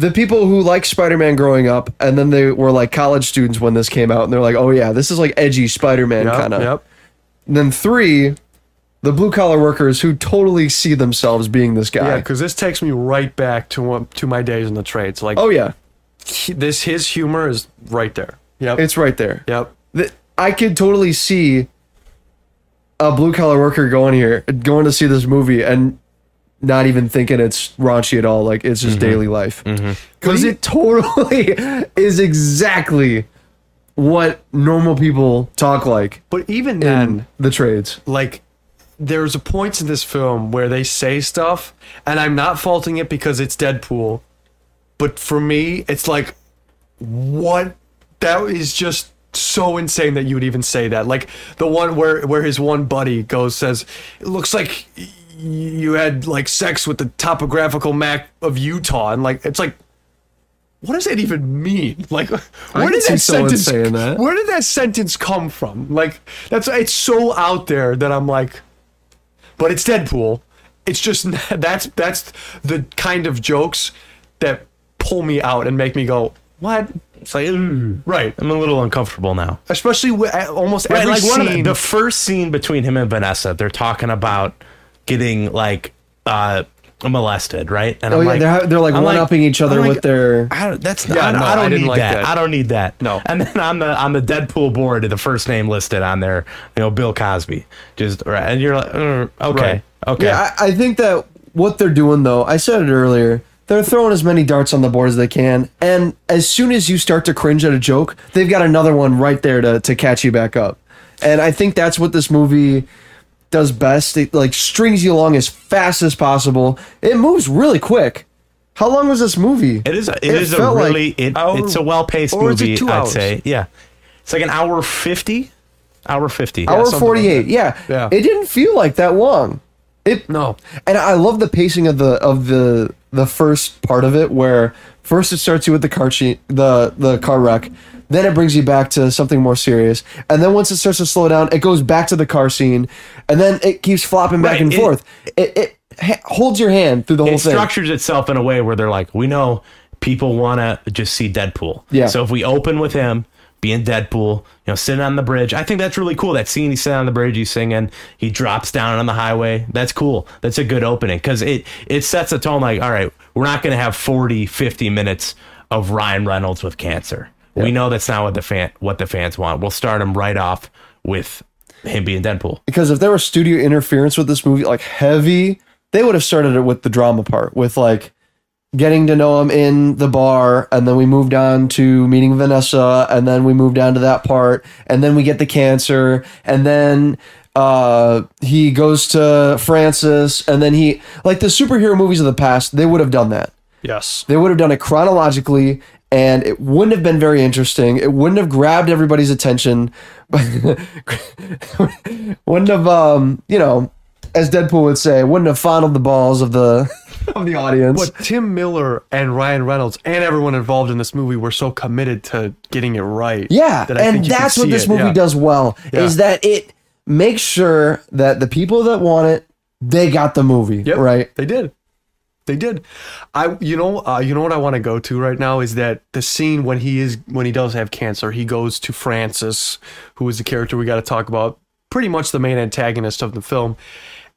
the people who like Spider-Man growing up, and then they were like college students when this came out, and they're like, oh yeah, this is like edgy Spider-Man yep, kind of. Yep. And then three, the blue-collar workers who totally see themselves being this guy. Yeah, because this takes me right back to one, to my days in the trades. Like, oh yeah. He, this his humor is right there. Yep. It's right there. Yep. The, I could totally see a blue-collar worker going here, going to see this movie, and... not even thinking it's raunchy at all. Like, it's just mm-hmm. daily life. Because mm-hmm. it totally is exactly what normal people talk like. But even then, the trades. Like, there's a point in this film where they say stuff, and I'm not faulting it because it's Deadpool. But for me, it's like, what? That is just so insane that you would even say that. Like, the one where, where his one buddy goes, says, it looks like... you had like sex with the topographical map of Utah, and like it's like, what does that even mean? Like, where did that sentence? That. Where did that sentence come from? Like, that's it's so out there that I'm like, but it's Deadpool. It's just that's that's the kind of jokes that pull me out and make me go, what? It's like, ugh. Right. I'm a little uncomfortable now, especially with almost right, every like scene. One of the, the first scene between him and Vanessa, they're talking about. Getting like uh, molested, right? And oh, I'm yeah, like, they're, they're like I'm one-upping like, each other like, with their. I don't, that's not. Yeah, I, no, I don't I need like that. that. I don't need that. No. And then on the on the Deadpool board, the first name listed on there, you know, Bill Cosby, just right. And you're like, okay, right. okay. Yeah, I, I think that what they're doing though, I said it earlier, they're throwing as many darts on the board as they can, and as soon as you start to cringe at a joke, they've got another one right there to to catch you back up, and I think that's what this movie. Does best. It like strings you along as fast as possible. It moves really quick. How long was this movie? It is. A, it, it is a really. Like it, hour, it's a well-paced movie. I'd hours? say. Yeah, it's like an hour fifty. Hour fifty. Hour yeah, forty-eight. Like yeah. yeah. It didn't feel like that long. It no. And I love the pacing of the of the the first part of it, where first it starts you with the car sheet, the the car wreck. Then it brings you back to something more serious. And then once it starts to slow down, it goes back to the car scene. And then it keeps flopping back right. and it, forth. It, it ha- holds your hand through the whole thing. It structures itself in a way where they're like, we know people want to just see Deadpool. Yeah. So if we open with him being Deadpool, you know, sitting on the bridge. I think that's really cool. That scene, he's sitting on the bridge, he's singing. He drops down on the highway. That's cool. That's a good opening. Because it, it sets a tone like, all right, we're not going to have forty, fifty minutes of Ryan Reynolds with cancer. Yep. We know that's not what the fan what the fans want. We'll start him right off with him being Deadpool. Because if there were studio interference with this movie, like heavy, they would have started it with the drama part, with like getting to know him in the bar, and then we moved on to meeting Vanessa, and then we moved on to that part, and then we get the cancer, and then Uh, he goes to Francis, and then he, like the superhero movies of the past, they would have done that. Yes. They would have done it chronologically, and it wouldn't have been very interesting. It wouldn't have grabbed everybody's attention. Wouldn't have, um, you know, as Deadpool would say, wouldn't have fondled the balls of the of the audience. But Tim Miller and Ryan Reynolds and everyone involved in this movie were so committed to getting it right. Yeah, that I and think that's what this it. movie yeah. does well, yeah. is that it makes sure that the people that want it, they got the movie, yep, right? They did. They did. I, you know, uh, you know what I want to go to right now is that the scene when he is, when he does have cancer, he goes to Francis, who is the character we got to talk about, pretty much the main antagonist of the film.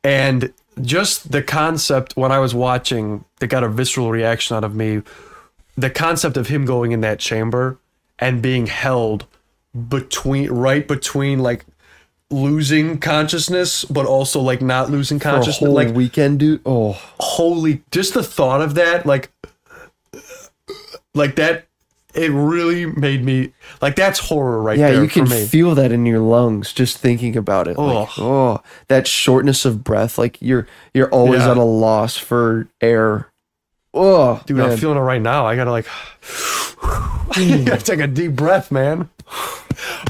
And just the concept, when I was watching, that got a visceral reaction out of me. The concept of him going in that chamber and being held between, right between like losing consciousness, but also like not losing consciousness. For a whole like weekend, dude. Oh, holy! Just the thought of that, like, like that. It really made me like that's horror right yeah, there. Yeah, you can for me. feel that in your lungs just thinking about it. Oh, like, oh that shortness of breath. Like you're you're always yeah. at a loss for air. Oh, dude, man. I'm feeling it right now. I gotta like, I gotta take a deep breath, man.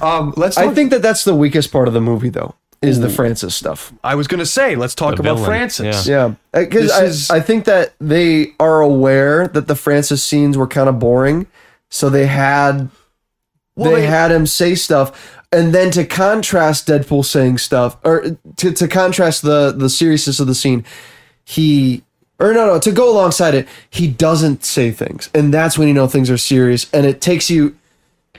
Um, let's. Talk- I think that that's the weakest part of the movie, though, is Ooh. the Francis stuff. I was gonna say, let's talk the about villain. Francis. Yeah, because yeah. I, is- I think that they are aware that the Francis scenes were kind of boring. So they had well, they, they had him say stuff, and then to contrast Deadpool saying stuff, or to, to contrast the, the seriousness of the scene, he or no no to go alongside it, he doesn't say things, and that's when you know things are serious, and it takes you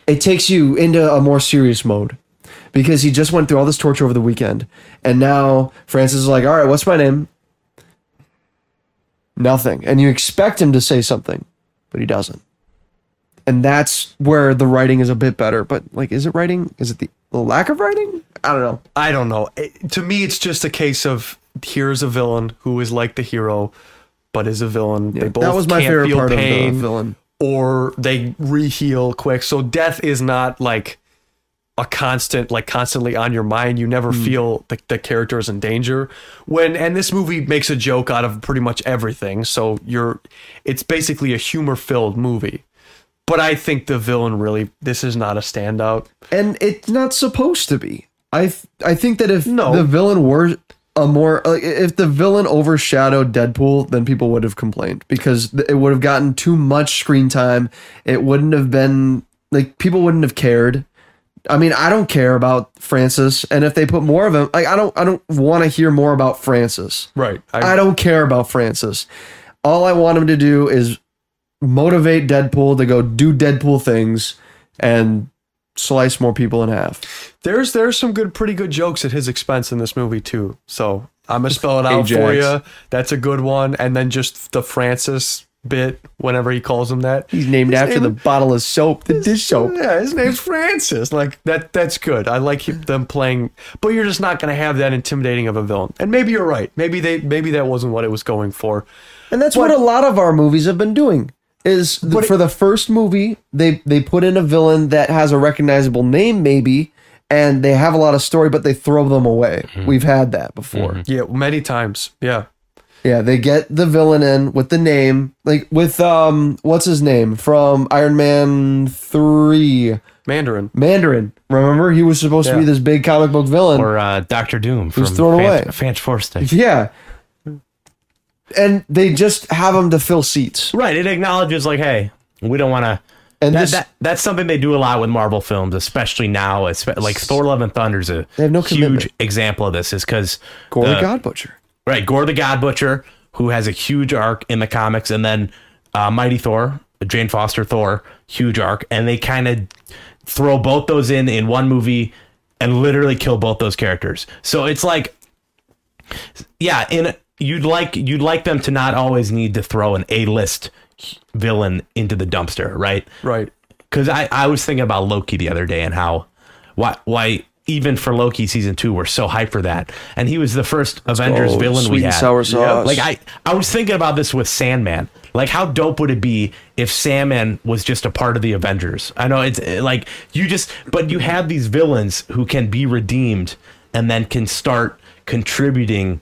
it takes you into a more serious mode, because he just went through all this torture over the weekend, and now Francis is like, all right, what's my name? Nothing, and you expect him to say something, but he doesn't. And that's where the writing is a bit better. But, like, is it writing? Is it the, the lack of writing? I don't know. I don't know. It, to me, it's just a case of here's a villain who is like the hero, but is a villain. Yeah, they both that was my can't favorite feel part pain, of the villain. Or they re-heal quick. So death is not, like, a constant, like, constantly on your mind. You never mm. feel the, the character is in danger. When and this movie makes a joke out of pretty much everything. So you're, it's basically a humor-filled movie. But I think the villain really, this is not a standout. And it's not supposed to be. I th- I think that if no. the villain were a more, like, if the villain overshadowed Deadpool, then people would have complained. Because it would have gotten too much screen time. It wouldn't have been, like, people wouldn't have cared. I mean, I don't care about Francis. And if they put more of him, like, I don't I don't want to hear more about Francis. Right. I, I don't care about Francis. All I want him to do is motivate Deadpool to go do Deadpool things and slice more people in half. There's there's some good, pretty good jokes at his expense in this movie too. So I'm gonna spell it out Ajax. for you. That's a good one. And then just the Francis bit whenever he calls him that. He's named his after name, the bottle of soap, the his, dish soap. Yeah, his name's Francis. Like that. That's good. I like them playing, but you're just not gonna have that intimidating of a villain. And maybe you're right. Maybe they maybe that wasn't what it was going for. And that's but, what a lot of our movies have been doing. Is the, it, for the first movie, they, they put in a villain that has a recognizable name, maybe, and they have a lot of story, but they throw them away. Mm-hmm. We've had that before. Mm-hmm. Yeah, many times. Yeah. Yeah, they get the villain in with the name, like with, um, what's his name? From Iron Man three. Mandarin. Mandarin. Remember? He was supposed yeah. to be this big comic book villain. Or uh, Doctor Doom from thrown Fan- away. Fantastic Four. Yeah. And they just have them to fill seats. Right. It acknowledges like, hey, we don't want to. And that, this, that, that's something they do a lot with Marvel films, especially now. Especially, like Thor Love and Thunder is a they have no huge commitment. example of this is because Gore the, the God Butcher. Right. Gore the God Butcher, who has a huge arc in the comics. And then uh, Mighty Thor, Jane Foster Thor, huge arc. And they kind of throw both those in in one movie and literally kill both those characters. So it's like, yeah, in You'd like you'd like them to not always need to throw an A-list villain into the dumpster, right? Right. Because I, I was thinking about Loki the other day and how why why even for Loki season two we're so hyped for that, and he was the first Avengers oh, villain we had. Sour sauce. Like I I was thinking about this with Sandman. Like how dope would it be if Sandman was just a part of the Avengers? I know it's like you just but you have these villains who can be redeemed. and then can start contributing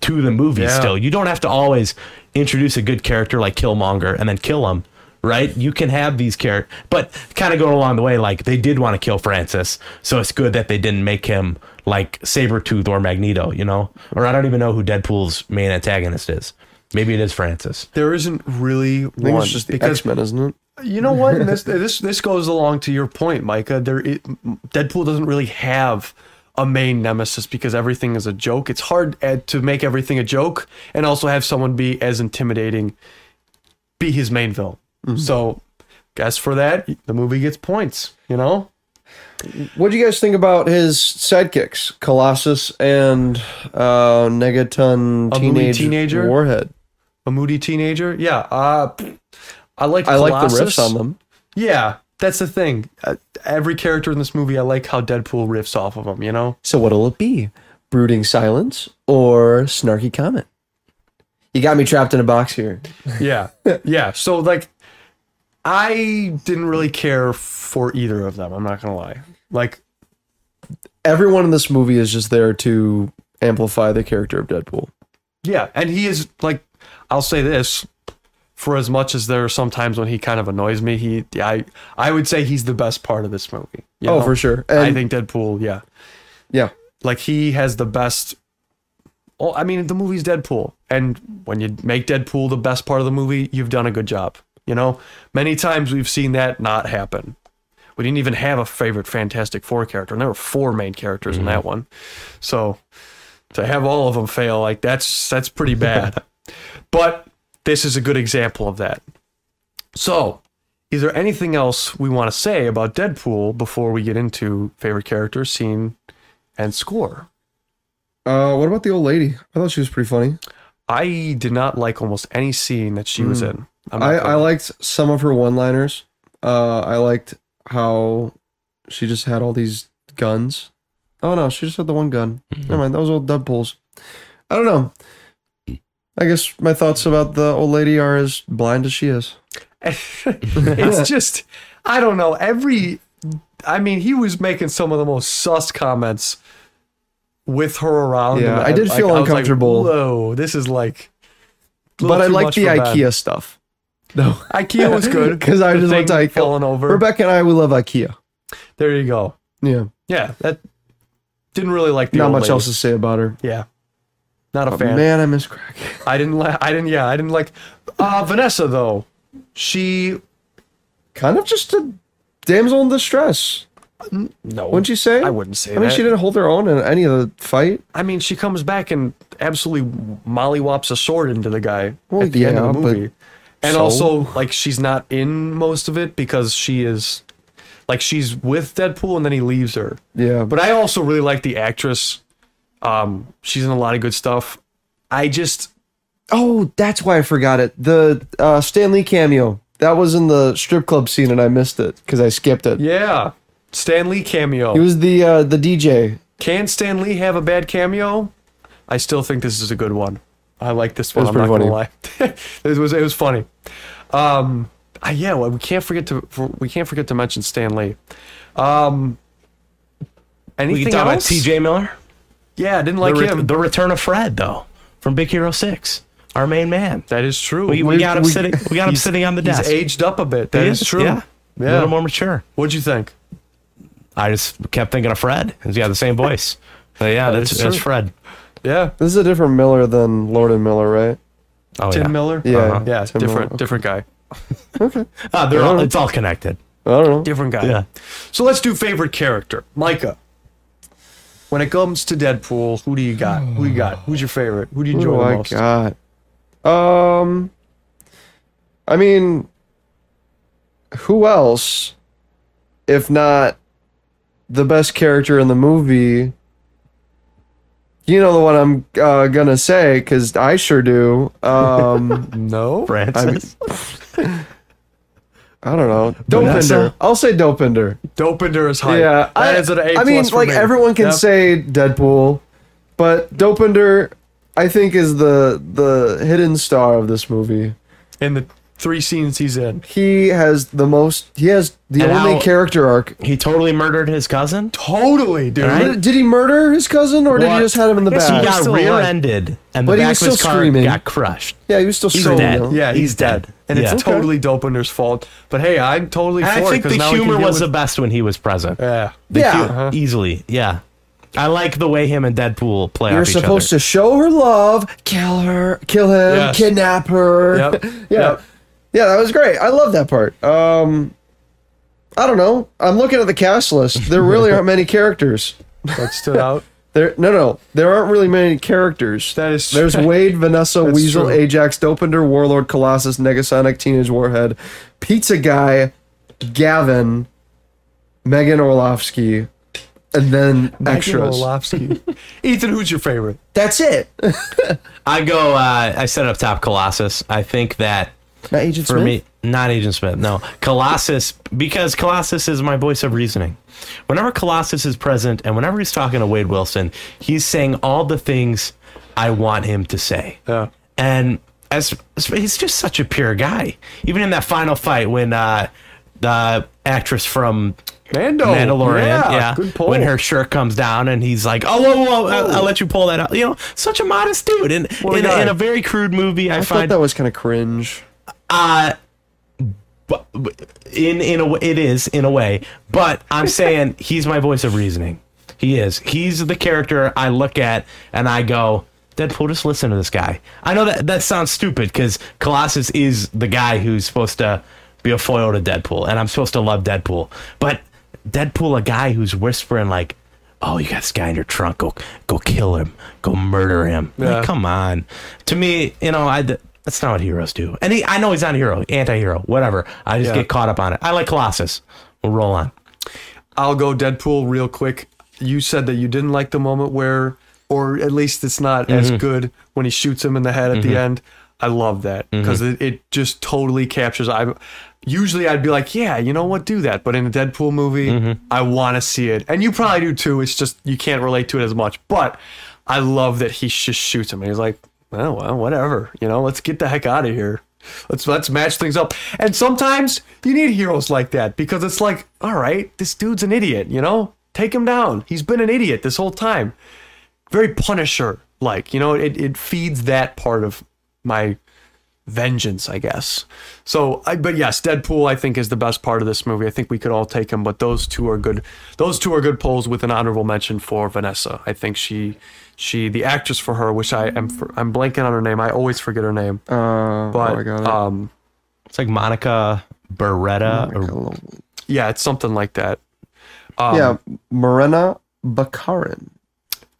to the movie yeah. still. You don't have to always introduce a good character like Killmonger and then kill him, right? You can have these characters, but kind of go along the way, like they did want to kill Francis, so it's good that they didn't make him like Sabretooth or Magneto, you know? Or I don't even know who Deadpool's main antagonist is. Maybe it is Francis. There isn't really one. I think it's just the X-Men, isn't it? You know what? And this this this goes along to your point, Micah. There, it, Deadpool doesn't really have a main nemesis because everything is a joke. It's hard to make everything a joke and also have someone be as intimidating, be his main villain. Mm-hmm. So, guess for that, the movie gets points. You know. What do you guys think about his sidekicks, Colossus and uh, Negasonic Teenage teenager? Warhead? A moody teenager. Yeah. Uh, I like I Colossus. Like the riffs on them. Yeah, that's the thing. Uh, every character in this movie, I like how Deadpool riffs off of them, you know? So what'll it be? Brooding silence or snarky comment? You got me trapped in a box here. Yeah, yeah. So, like, I didn't really care for either of them, I'm not going to lie. Like, everyone in this movie is just there to amplify the character of Deadpool. Yeah, and he is, like, I'll say this. For as much as there are sometimes when he kind of annoys me, he I I would say he's the best part of this movie. You oh, know? For sure. And I think Deadpool, yeah. Yeah. Like, he has the best... Oh, I mean, the movie's Deadpool. And when you make Deadpool the best part of the movie, you've done a good job. You know? Many times we've seen that not happen. We didn't even have a favorite Fantastic Four character, and there were four main characters mm-hmm. in that one. So, to have all of them fail, like, that's that's pretty bad. But... this is a good example of that. So, is there anything else we want to say about Deadpool before we get into favorite character, scene, and score? Uh, what about the old lady? I thought she was pretty funny. I did not like almost any scene that she mm. was in. I, I liked some of her one-liners. Uh, I liked how she just had all these guns. Oh, no, she just had the one gun. Mm-hmm. Never mind, that was old Deadpool's. I don't know. I guess my thoughts about the old lady are as blind as she is. It's just, I don't know. Every, I mean, he was making some of the most sus comments with her around. Yeah, I did like, feel uncomfortable. Like, whoa, this is like. But I like the IKEA bad. Stuff. No, IKEA was good because I just looked like falling over. Rebecca and I, we love IKEA. There you go. Yeah, yeah. That didn't really like the. Not old much lady. Else to say about her. Yeah. Not a oh, fan. Man, I miss crack. I didn't like. I didn't. Yeah, I didn't like. Uh, Vanessa though, she kind of just a damsel in distress. No, wouldn't you say? I wouldn't say. I that. mean, she didn't hold her own in any of the fight. I mean, she comes back and absolutely mollywops a sword into the guy well, at the yeah, end of the movie, and so? also like she's not in most of it because she is like she's with Deadpool and then he leaves her. Yeah, but I also really like the actress. Um, she's in a lot of good stuff. I just, oh, that's why I forgot it. The uh, Stan Lee cameo that was in the strip club scene, and I missed it because I skipped it. Yeah, Stan Lee cameo. He was the uh, the D J. Can Stan Lee have a bad cameo? I still think this is a good one. I like this one. I'm not gonna lie. It was it was funny. Um, I, yeah, well, we can't forget to we can't forget to mention Stan Lee. Um, anything we can talk else? About T J Miller. Yeah, I didn't like the re- him. The return of Fred, though, from Big Hero six, our main man. That is true. We, we got him we, sitting. We got him sitting on the desk. He's aged up a bit. That is, is true. Yeah. yeah, a little more mature. What'd you think? I just kept thinking of Fred. He's got the same voice. So yeah, that's, that's, that's Fred. Yeah, this is a different Miller than Lord and Miller, right? Oh, Tim yeah. Miller. Yeah, uh-huh. yeah, Tim different, Miller. different guy. Okay, uh, they're all, it's all connected. I don't know. Different guy. Yeah. So let's do favorite character, Micah. When it comes to Deadpool, who do you got? Who do you got? Who's your favorite? Who do you enjoy the most? I got? Um, I mean, who else, if not the best character in the movie? You know the one I'm uh, gonna say because I sure do. Um, no, Francis. I mean, I don't know. Dopinder. I'll say Dopinder. Dopinder is high. Yeah, I, that is an A plus I mean, like me. Everyone can yep. say Deadpool, but Dopinder, I think, is the the hidden star of this movie. And the three scenes he's in. He has the most, he has the and only character arc. He totally murdered his cousin? Totally, dude. Right? Did, did he murder his cousin, or what? Did he just had him in the back? He got rear-ended, and the but back he was still of his car screaming. Got crushed. Yeah, he was still screaming. Yeah, he's, he's dead. dead. And yeah. it's okay. totally Dopinder's fault. But hey, I'm totally and for it. I think the humor was with... the best when he was present. Yeah. The yeah. Hu- uh-huh. Easily, yeah. I like the way him and Deadpool play You're off each other. You're supposed to show her love, kill her, kill him, yes. kidnap her. Yep. yeah. Yep. Yeah, that was great. I love that part. Um, I don't know. I'm looking at the cast list. There really aren't many characters. That stood out? There, no, no. There aren't really many characters. That is There's true. Wade, Vanessa, That's Weasel, true. Ajax, Dopinder, Warlord, Colossus, Negasonic, Teenage Warhead, Pizza Guy, Gavin, Megan Orlovsky, and then extras. Ethan, who's your favorite? That's it. I go, uh, I set up top Colossus. I think that Not Agent For Smith? me, not Agent Smith, no. Colossus, because Colossus is my voice of reasoning. Whenever Colossus is present and whenever he's talking to Wade Wilson, he's saying all the things I want him to say. Yeah. And as, as he's just such a pure guy. Even in that final fight when uh, the actress from Mando. Mandalorian, yeah, yeah good pull. When her shirt comes down and he's like, oh, whoa, whoa, whoa I'll, I'll let you pull that out. You know, such a modest dude. And in, in, in a very crude movie, I, I find... thought that was kind of cringe. Uh, in in a it is in a way, but I'm saying he's my voice of reasoning. He is. He's the character I look at and I go, Deadpool, just listen to this guy. I know that that sounds stupid because Colossus is the guy who's supposed to be a foil to Deadpool, and I'm supposed to love Deadpool, but Deadpool, a guy who's whispering like, oh, you got this guy in your trunk, go go kill him, go murder him. Yeah. Like, come on, to me, you know, I. That's not what heroes do. And he, I know he's not a hero, anti-hero, whatever. I just yeah. get caught up on it. I like Colossus. We'll roll on. I'll go Deadpool real quick. You said that you didn't like the moment where, or at least it's not mm-hmm. as good when he shoots him in the head at mm-hmm. the end. I love that because mm-hmm. it, it just totally captures. I usually I'd be like, yeah, you know what, do that. But in a Deadpool movie, mm-hmm. I want to see it. And you probably do too. It's just you can't relate to it as much. But I love that he just shoots him. And he's like, oh, well, whatever. You know, let's get the heck out of here. Let's let's match things up. And sometimes you need heroes like that because it's like, all right, this dude's an idiot, you know? Take him down. He's been an idiot this whole time. Very Punisher-like. You know, it, it feeds that part of my vengeance, I guess. So, I, but yes, Deadpool, I think, is the best part of this movie. I think we could all take him, but those two are good. Those two are good polls with an honorable mention for Vanessa. I think she... She, the actress for her, which I am, I'm blanking on her name. I always forget her name. Uh, but, oh, I got it. Um, it's like Monica Beretta. Monica or, yeah, it's something like that. Um, yeah, Morena Baccarin.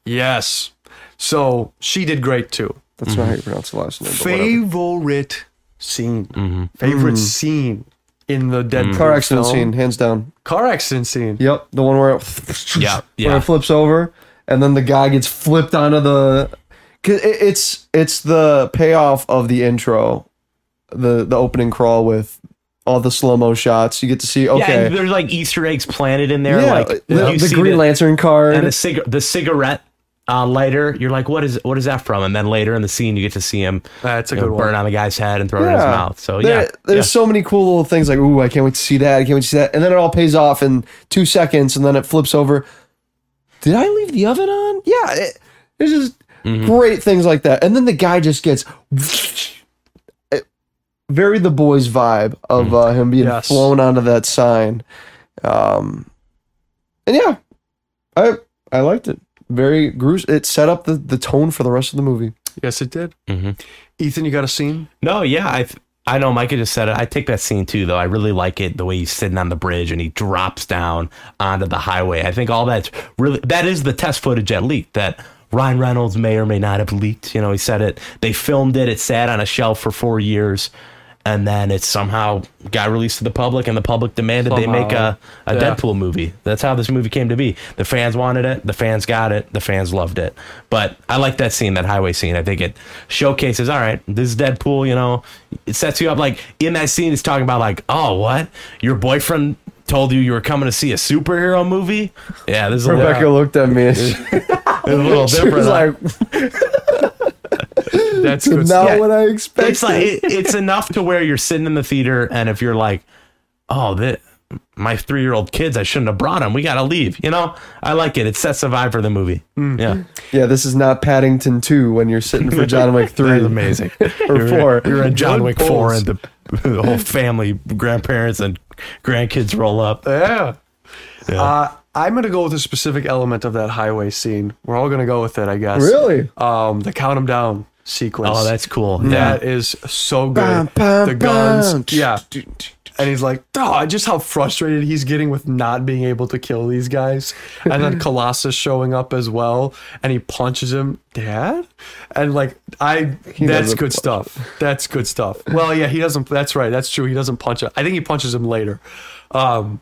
Yes. So she did great too. That's mm-hmm. not how you pronounce the last name. Favorite scene. Mm-hmm. Favorite mm-hmm. scene in the Deadpool. Car accident film. Scene, hands down. Car accident scene. Yep, the one where it, yeah, yeah. where it flips over. And then the guy gets flipped onto the. It's it's the payoff of the intro, the the opening crawl with all the slow mo shots. You get to see okay. Yeah, there's like Easter eggs planted in there, yeah, like the, the Green Lantern card and the cig the cigarette uh, lighter. You're like, what is what is that from? And then later in the scene, you get to see him. That's a good know, one. Burn on the guy's head and throw yeah. it in his mouth. So there, yeah, there's yeah. so many cool little things like, ooh, I can't wait to see that. I can't wait to see that. And then it all pays off in two seconds, and then it flips over. Did I leave the oven on? Yeah, it, it's just mm-hmm. great things like that. And then the guy just gets it, very The Boys vibe of uh, him being yes. flown onto that sign. Um, and yeah, I I liked it. Very gruesome. It set up the, the tone for the rest of the movie. Yes, it did. Mm-hmm. Ethan, you got a scene? No, yeah, I I know Micah just said it. I take that scene too, though. I really like it, the way he's sitting on the bridge and he drops down onto the highway. I think all that's really, that is the test footage that leaked, that Ryan Reynolds may or may not have leaked. You know, he said it. They filmed it. It sat on a shelf for four years. And then it somehow got released to the public, and the public demanded somehow. they make a, a yeah. Deadpool movie. That's how this movie came to be. The fans wanted it. The fans got it. The fans loved it. But I like that scene, that highway scene. I think it showcases, all right, this is Deadpool, you know. It sets you up. Like, in that scene, it's talking about, like, oh, what? Your boyfriend told you you were coming to see a superhero movie? Yeah, this is Rebecca a little... Rebecca looked at me. It's a little different. She was like... That's good not stuff. What I expected. It's, like, it, it's enough to where you're sitting in the theater, and if you're like, oh, this, my three-year-old kids, I shouldn't have brought them. We got to leave. You know, I like it. It sets a vibe for the movie. Mm. Yeah. Yeah, this is not Paddington two when you're sitting for John Wick three. That's amazing. Or you're four. In, you're in John Wick four, and the, the whole family, grandparents and grandkids roll up. Yeah. Yeah. Uh, I'm going to go with a specific element of that highway scene. We're all going to go with it, I guess. Really? Um, the Count 'Em Down sequence. Oh, that's cool. That yeah. is so good. Bam, bam, the guns. Bam. Yeah. And he's like, oh, just how frustrated he's getting with not being able to kill these guys. And then Colossus showing up as well. And he punches him. Dad? And like, I, he that's good punch. stuff. That's good stuff. Well, yeah, he doesn't. That's right. That's true. He doesn't punch him. I think he punches him later. Um,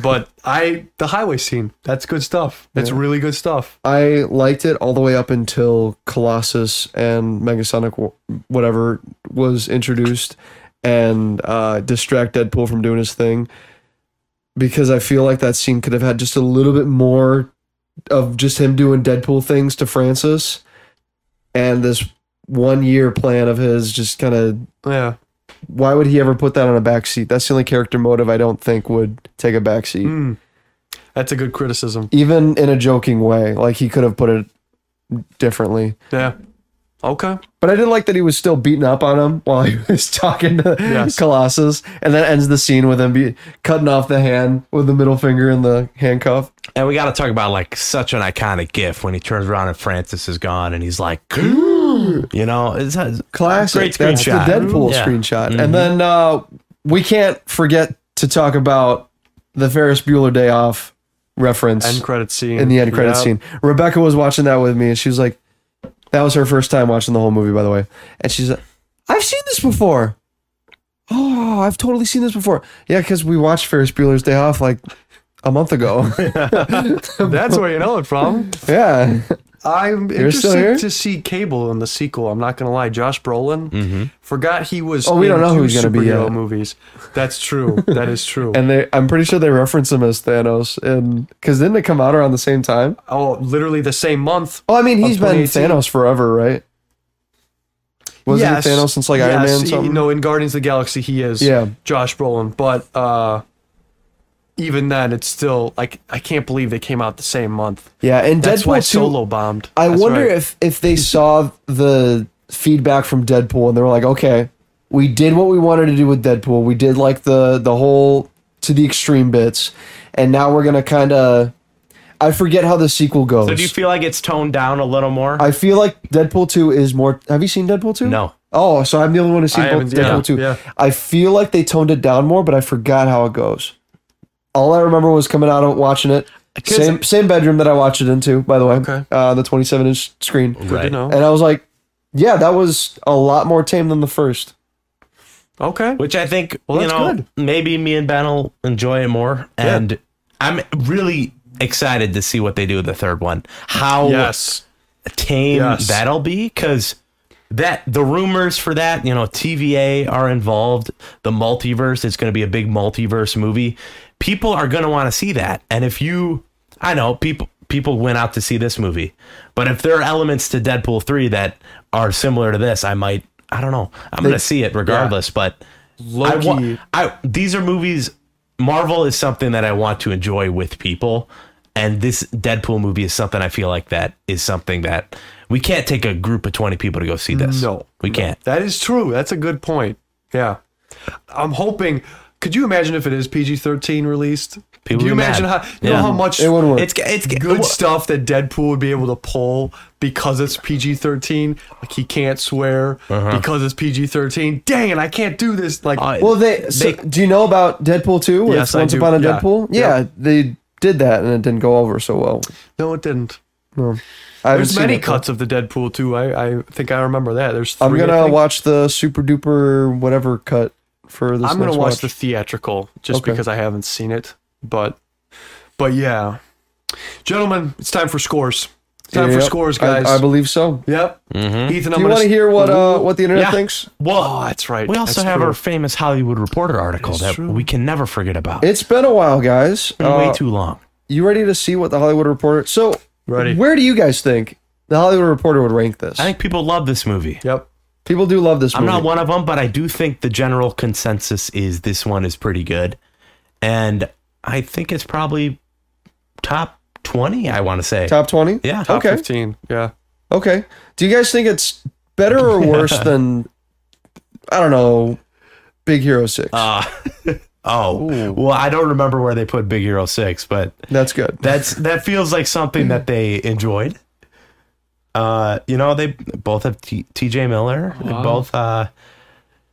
But I, the highway scene, that's good stuff. That's yeah. really good stuff. I liked it all the way up until Colossus and Negasonic whatever was introduced and uh, distract Deadpool from doing his thing. Because I feel like that scene could have had just a little bit more of just him doing Deadpool things to Francis. And this one year plan of his just kind of... yeah. Why would he ever put that on a backseat? That's the only character motive I don't think would take a backseat. Mm. That's a good criticism. Even in a joking way. Like, he could have put it differently. Yeah. Okay. But I did like that he was still beating up on him while he was talking to yes. Colossus. And that ends the scene with him be- cutting off the hand with the middle finger and the handcuff. And we got to talk about, like, such an iconic gif when he turns around and Francis is gone and he's like... You know, it's a classic. Great screenshot. That's the Deadpool yeah. screenshot. Mm-hmm. And then uh, we can't forget to talk about the Ferris Bueller Day Off reference. End credit scene. In the end credit yep. scene. Rebecca was watching that with me, and she was like, that was her first time watching the whole movie, by the way. And she's like, I've seen this before. Oh, I've totally seen this before. Yeah, because we watched Ferris Bueller's Day Off like a month ago. That's where you know it from. Yeah. I'm You're interested to see Cable in the sequel. I'm not going to lie. Josh Brolin mm-hmm. forgot he was. Oh, we don't know who he's going to be in movies. That's true. That is true. And they, I'm pretty sure they reference him as Thanos, and because didn't they come out around the same time? Oh, literally the same month. Oh, I mean, he's been Thanos forever, right? Wasn't yes. Thanos since like yes. Iron Man? Something? No, in Guardians of the Galaxy, he is. Yeah. Josh Brolin, but uh, even then, it's still like I can't believe they came out the same month. Yeah, and that's Deadpool why two, Solo bombed. I that's wonder right. if if they saw the feedback from Deadpool and they were like, "Okay, we did what we wanted to do with Deadpool. We did like the the whole to the extreme bits, and now we're gonna kind of." I forget how the sequel goes. So do you feel like it's toned down a little more? I feel like Deadpool two is more. Have you seen Deadpool two? No. Oh, so I'm the only one who's seen Deadpool yeah, two. Yeah. I feel like they toned it down more, but I forgot how it goes. All I remember was coming out and watching it. Same same bedroom that I watched it into, by the way. Okay. Uh, the twenty-seven inch screen. Right. Good to know. And I was like, yeah, that was a lot more tame than the first. Okay. Which I think, well, you know, good. Maybe me and Ben will enjoy it more. Yeah. And I'm really excited to see what they do with the third one. How yes. tame yes. that'll be. Because that the rumors for that, you know, T V A are involved. The multiverse, it's going to be a big multiverse movie. People are going to want to see that. And if you, I know people, people went out to see this movie, but if there are elements to Deadpool three that are similar to this, I might, I don't know. I'm going to see it regardless, yeah. but Loki. I wa- I, these are movies. Marvel is something that I want to enjoy with people. And this Deadpool movie is something I feel like that is something that we can't take a group of twenty people to go see this. No, we can't. That is true. That's a good point. Yeah. I'm hoping, could you imagine if it is P G thirteen released? People Can you imagine mad. how you yeah. know how much it would work. It's, it's good stuff that Deadpool would be able to pull because it's P G thirteen. Like he can't swear uh-huh. because it's P G thirteen. Dang it, I can't do this. Like, uh, well, they, so they. Do you know about Deadpool two? Yes, Once I do. Upon a yeah. Deadpool. Yeah, yeah, they did that and it didn't go over so well. No, it didn't. No. There's many cuts of the Deadpool two. I I think I remember that. There's. Three, I'm gonna watch the super duper whatever cut. For this I'm going to watch, watch the theatrical just okay. because I haven't seen it. But but yeah. Gentlemen, it's time for scores. It's time yep. for scores, guys. I, I believe so. Yep. Mm-hmm. Ethan, I'm Do you want to hear what uh, what the internet yeah. thinks? Well, oh, that's right. We also that's have true. our famous Hollywood Reporter article that true. we can never forget about. It's been a while, guys. It's been uh, way too long. You ready to see what the Hollywood Reporter... So, ready. Where do you guys think The Hollywood Reporter would rank this. I think people love this movie. Yep. People do love this movie. I'm not one of them, but I do think the general consensus is this one is pretty good. And I think it's probably top twenty, I want to say. Top twenty? Yeah. Top okay. fifteen. Yeah. Okay. Do you guys think it's better or worse than, I don't know, Big Hero six? Uh, oh, Ooh. Well, I don't remember where they put Big Hero six, but... That's good. That's That feels like something that they enjoyed. Uh, you know, they both have T J Miller. Wow. They both, uh,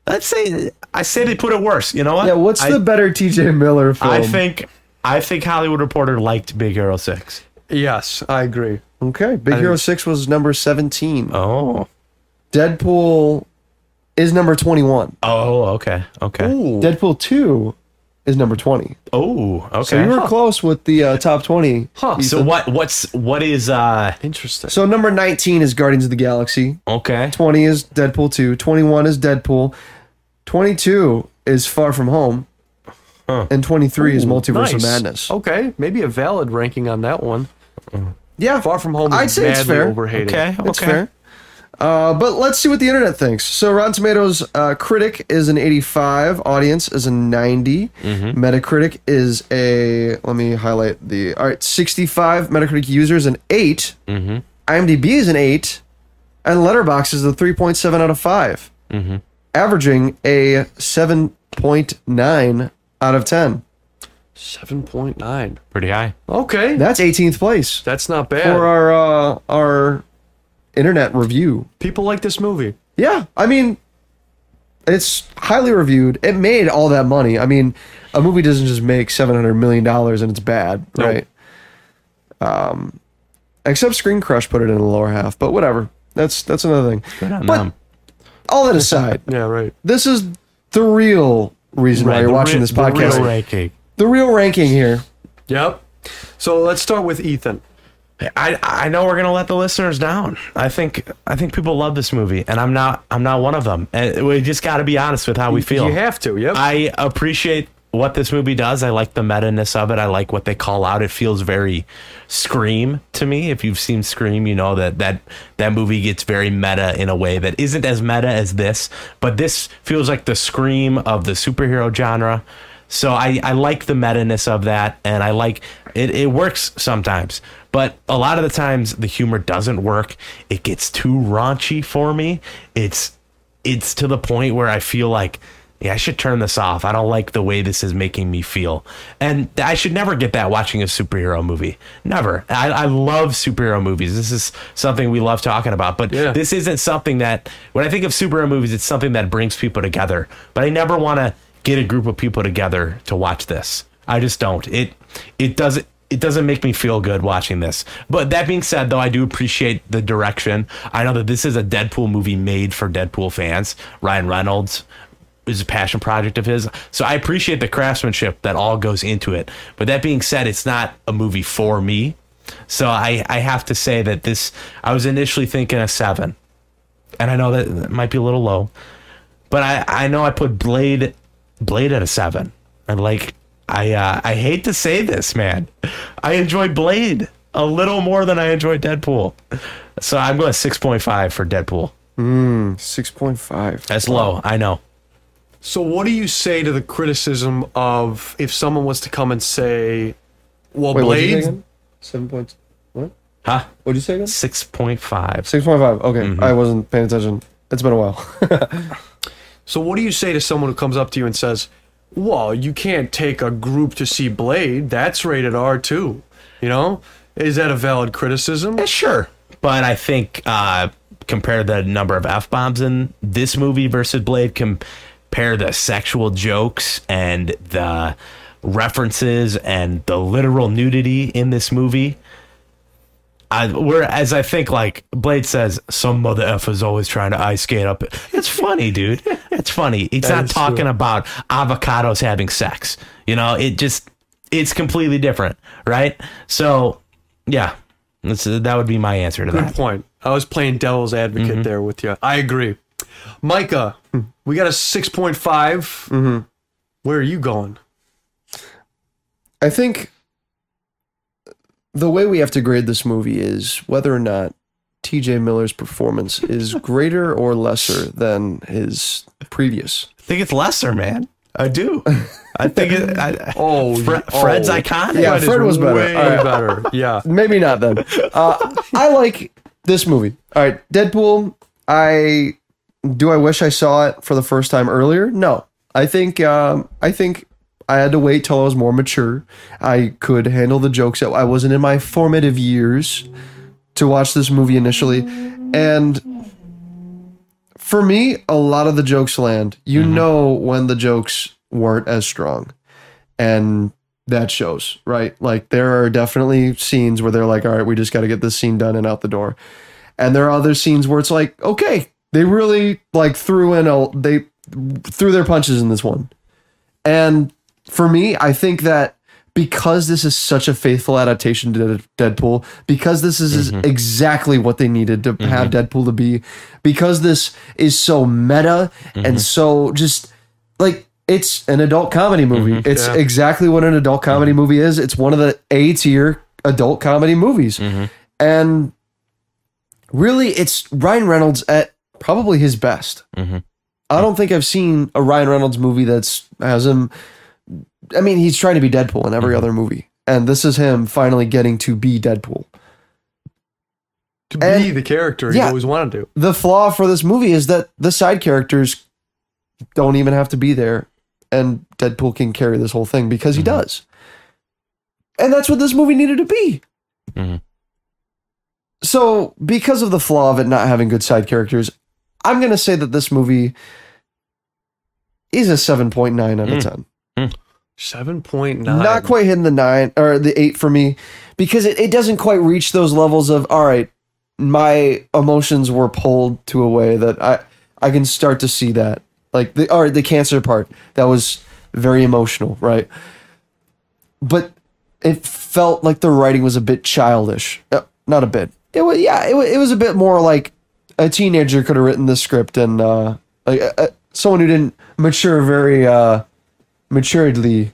let's say, I say they put it worse. You know what? Yeah, what's I, the better T J Miller film? I think, I think Hollywood Reporter liked Big Hero six. Yes, I agree. Okay, Big I Hero think... six was number seventeen. Oh. Deadpool is number twenty-one. Oh, okay, okay. Ooh. Deadpool two is number twenty. Oh, okay. So you were huh. close with the uh, top twenty. Huh. Ethan. So what? What's what is uh, interesting? So number nineteen is Guardians of the Galaxy. Okay. twenty is Deadpool two. twenty-one is Deadpool. twenty-two is Far From Home. Huh. And twenty-three Ooh, is Multiverse nice. Of Madness. Okay, maybe a valid ranking on that one. Yeah, Far From Home. Is I'd say it's fair. Overhated. Okay, okay. It's fair. Uh, but let's see what the internet thinks. So Rotten Tomatoes uh, critic is an eighty-five, audience is a ninety, mm-hmm. Metacritic is a, let me highlight the, all right, sixty-five, Metacritic users an eight, mm-hmm. IMDb is an eight, and Letterboxd is a three point seven out of five, mm-hmm. averaging a seven point nine out of ten. seven point nine. Pretty high. Okay. That's eighteenth place. That's not bad. For our, uh, our... internet review. People like this movie. Yeah, I mean, it's highly reviewed. It made all that money. I mean, a movie doesn't just make seven hundred million dollars and it's bad, nope. right? Um, except Screen Crush put it in the lower half, but whatever. That's that's another thing. But know. all that aside, yeah, right. This is the real reason right, why you're watching re- this podcast. The real ranking. The real ranking here. Yep. So let's start with Ethan. I I know we're gonna let the listeners down. I think I think people love this movie, and I'm not I'm not one of them. And we just got to be honest with how we feel. You have to. Yep. I appreciate what this movie does. I like the meta-ness of it. I like what they call out. It feels very Scream to me. If you've seen Scream, you know that that that movie gets very meta in a way that isn't as meta as this. But this feels like the Scream of the superhero genre. So I, I like the meta-ness of that, and I like it. It works sometimes, but a lot of the times the humor doesn't work. It gets too raunchy for me. It's it's to the point where I feel like, yeah, I should turn this off. I don't like the way this is making me feel. And I should never get that watching a superhero movie. Never. I, I love superhero movies. This is something we love talking about. But yeah. This isn't something that, when I think of superhero movies, it's something that brings people together. But I never want to get a group of people together to watch this. I just don't. It it doesn't it doesn't make me feel good watching this. But that being said, though, I do appreciate the direction. I know that this is a Deadpool movie made for Deadpool fans. Ryan Reynolds is a passion project of his. So I appreciate the craftsmanship that all goes into it. But that being said, it's not a movie for me. So I, I have to say that this, I was initially thinking a seven. And I know that, that might be a little low. But I, I know I put Blade... Blade at a seven, and like I uh, I hate to say this, man, I enjoy Blade a little more than I enjoy Deadpool, so I'm going six point five for Deadpool. Mm, six point five. That's low, I know. So what do you say to the criticism of if someone was to come and say, well, Wait, Blade seven points? What? Huh? What'd you say again? six point five. six point five. Okay, mm-hmm. I wasn't paying attention. It's been a while. So what do you say to someone who comes up to you and says, well, you can't take a group to see Blade. That's rated R too. You know, is that a valid criticism? Yeah, sure. But I think uh, compare the number of F-bombs in this movie versus Blade. Compare the sexual jokes and the references and the literal nudity in this movie. I, whereas I think, like, Blade says, some mother F is always trying to ice skate up. It's funny, dude. It's funny. It's not talking true. about avocados having sex. You know, it just, it's completely different, right? So, yeah, that's, that would be my answer to Good that. Good point. I was playing devil's advocate mm-hmm. there with you. I agree. Micah, mm-hmm. we got a six point five. Mm-hmm. Where are you going? I think... The way we have to grade this movie is whether or not T J Miller's performance is greater or lesser than his previous? I think it's lesser, man. I do. I think it. I, oh, Fre- Fred's oh. iconic. Yeah, Fred, Fred was better. Way right. better. Yeah, maybe not then. Uh, I like this movie. All right, Deadpool. I do. I wish I saw it for the first time earlier. No, I think. Um, I think I had to wait till I was more mature. I could handle the jokes. I wasn't in my formative years to watch this movie initially, and for me, a lot of the jokes land. You mm-hmm. know when the jokes weren't as strong, and that shows, right? Like, there are definitely scenes where they're like, all right, we just got to get this scene done and out the door. And there are other scenes where it's like, okay, they really like threw in a, they threw their punches in this one. And for me, I think that because this is such a faithful adaptation to Deadpool, because this is mm-hmm. exactly what they needed to mm-hmm. have Deadpool to be, because this is so meta mm-hmm. and so just like, it's an adult comedy movie. Mm-hmm. It's yeah. exactly what an adult comedy mm-hmm. movie is. It's one of the A-tier adult comedy movies. Mm-hmm. And really, it's Ryan Reynolds at probably his best. Mm-hmm. I don't think I've seen a Ryan Reynolds movie that's has him. I mean, he's trying to be Deadpool in every mm-hmm. other movie, and this is him finally getting to be Deadpool. To and, be the character yeah, he always wanted to. The flaw for this movie is that the side characters don't even have to be there, and Deadpool can carry this whole thing because mm-hmm. he does. And that's what this movie needed to be. Mm-hmm. So, because of the flaw of it not having good side characters, I'm going to say that this movie is a seven point nine out of ten. Mm. seven point nine. Not quite hitting the nine or the eight for me, because it, it doesn't quite reach those levels of, all right, my emotions were pulled to a way that I, I can start to see that. Like the, all right, the cancer part, that was very emotional, right? But it felt like the writing was a bit childish. Uh, not a bit. It was, yeah, it was, it was a bit more like a teenager could have written this script, and uh, like uh, someone who didn't mature very uh, maturedly.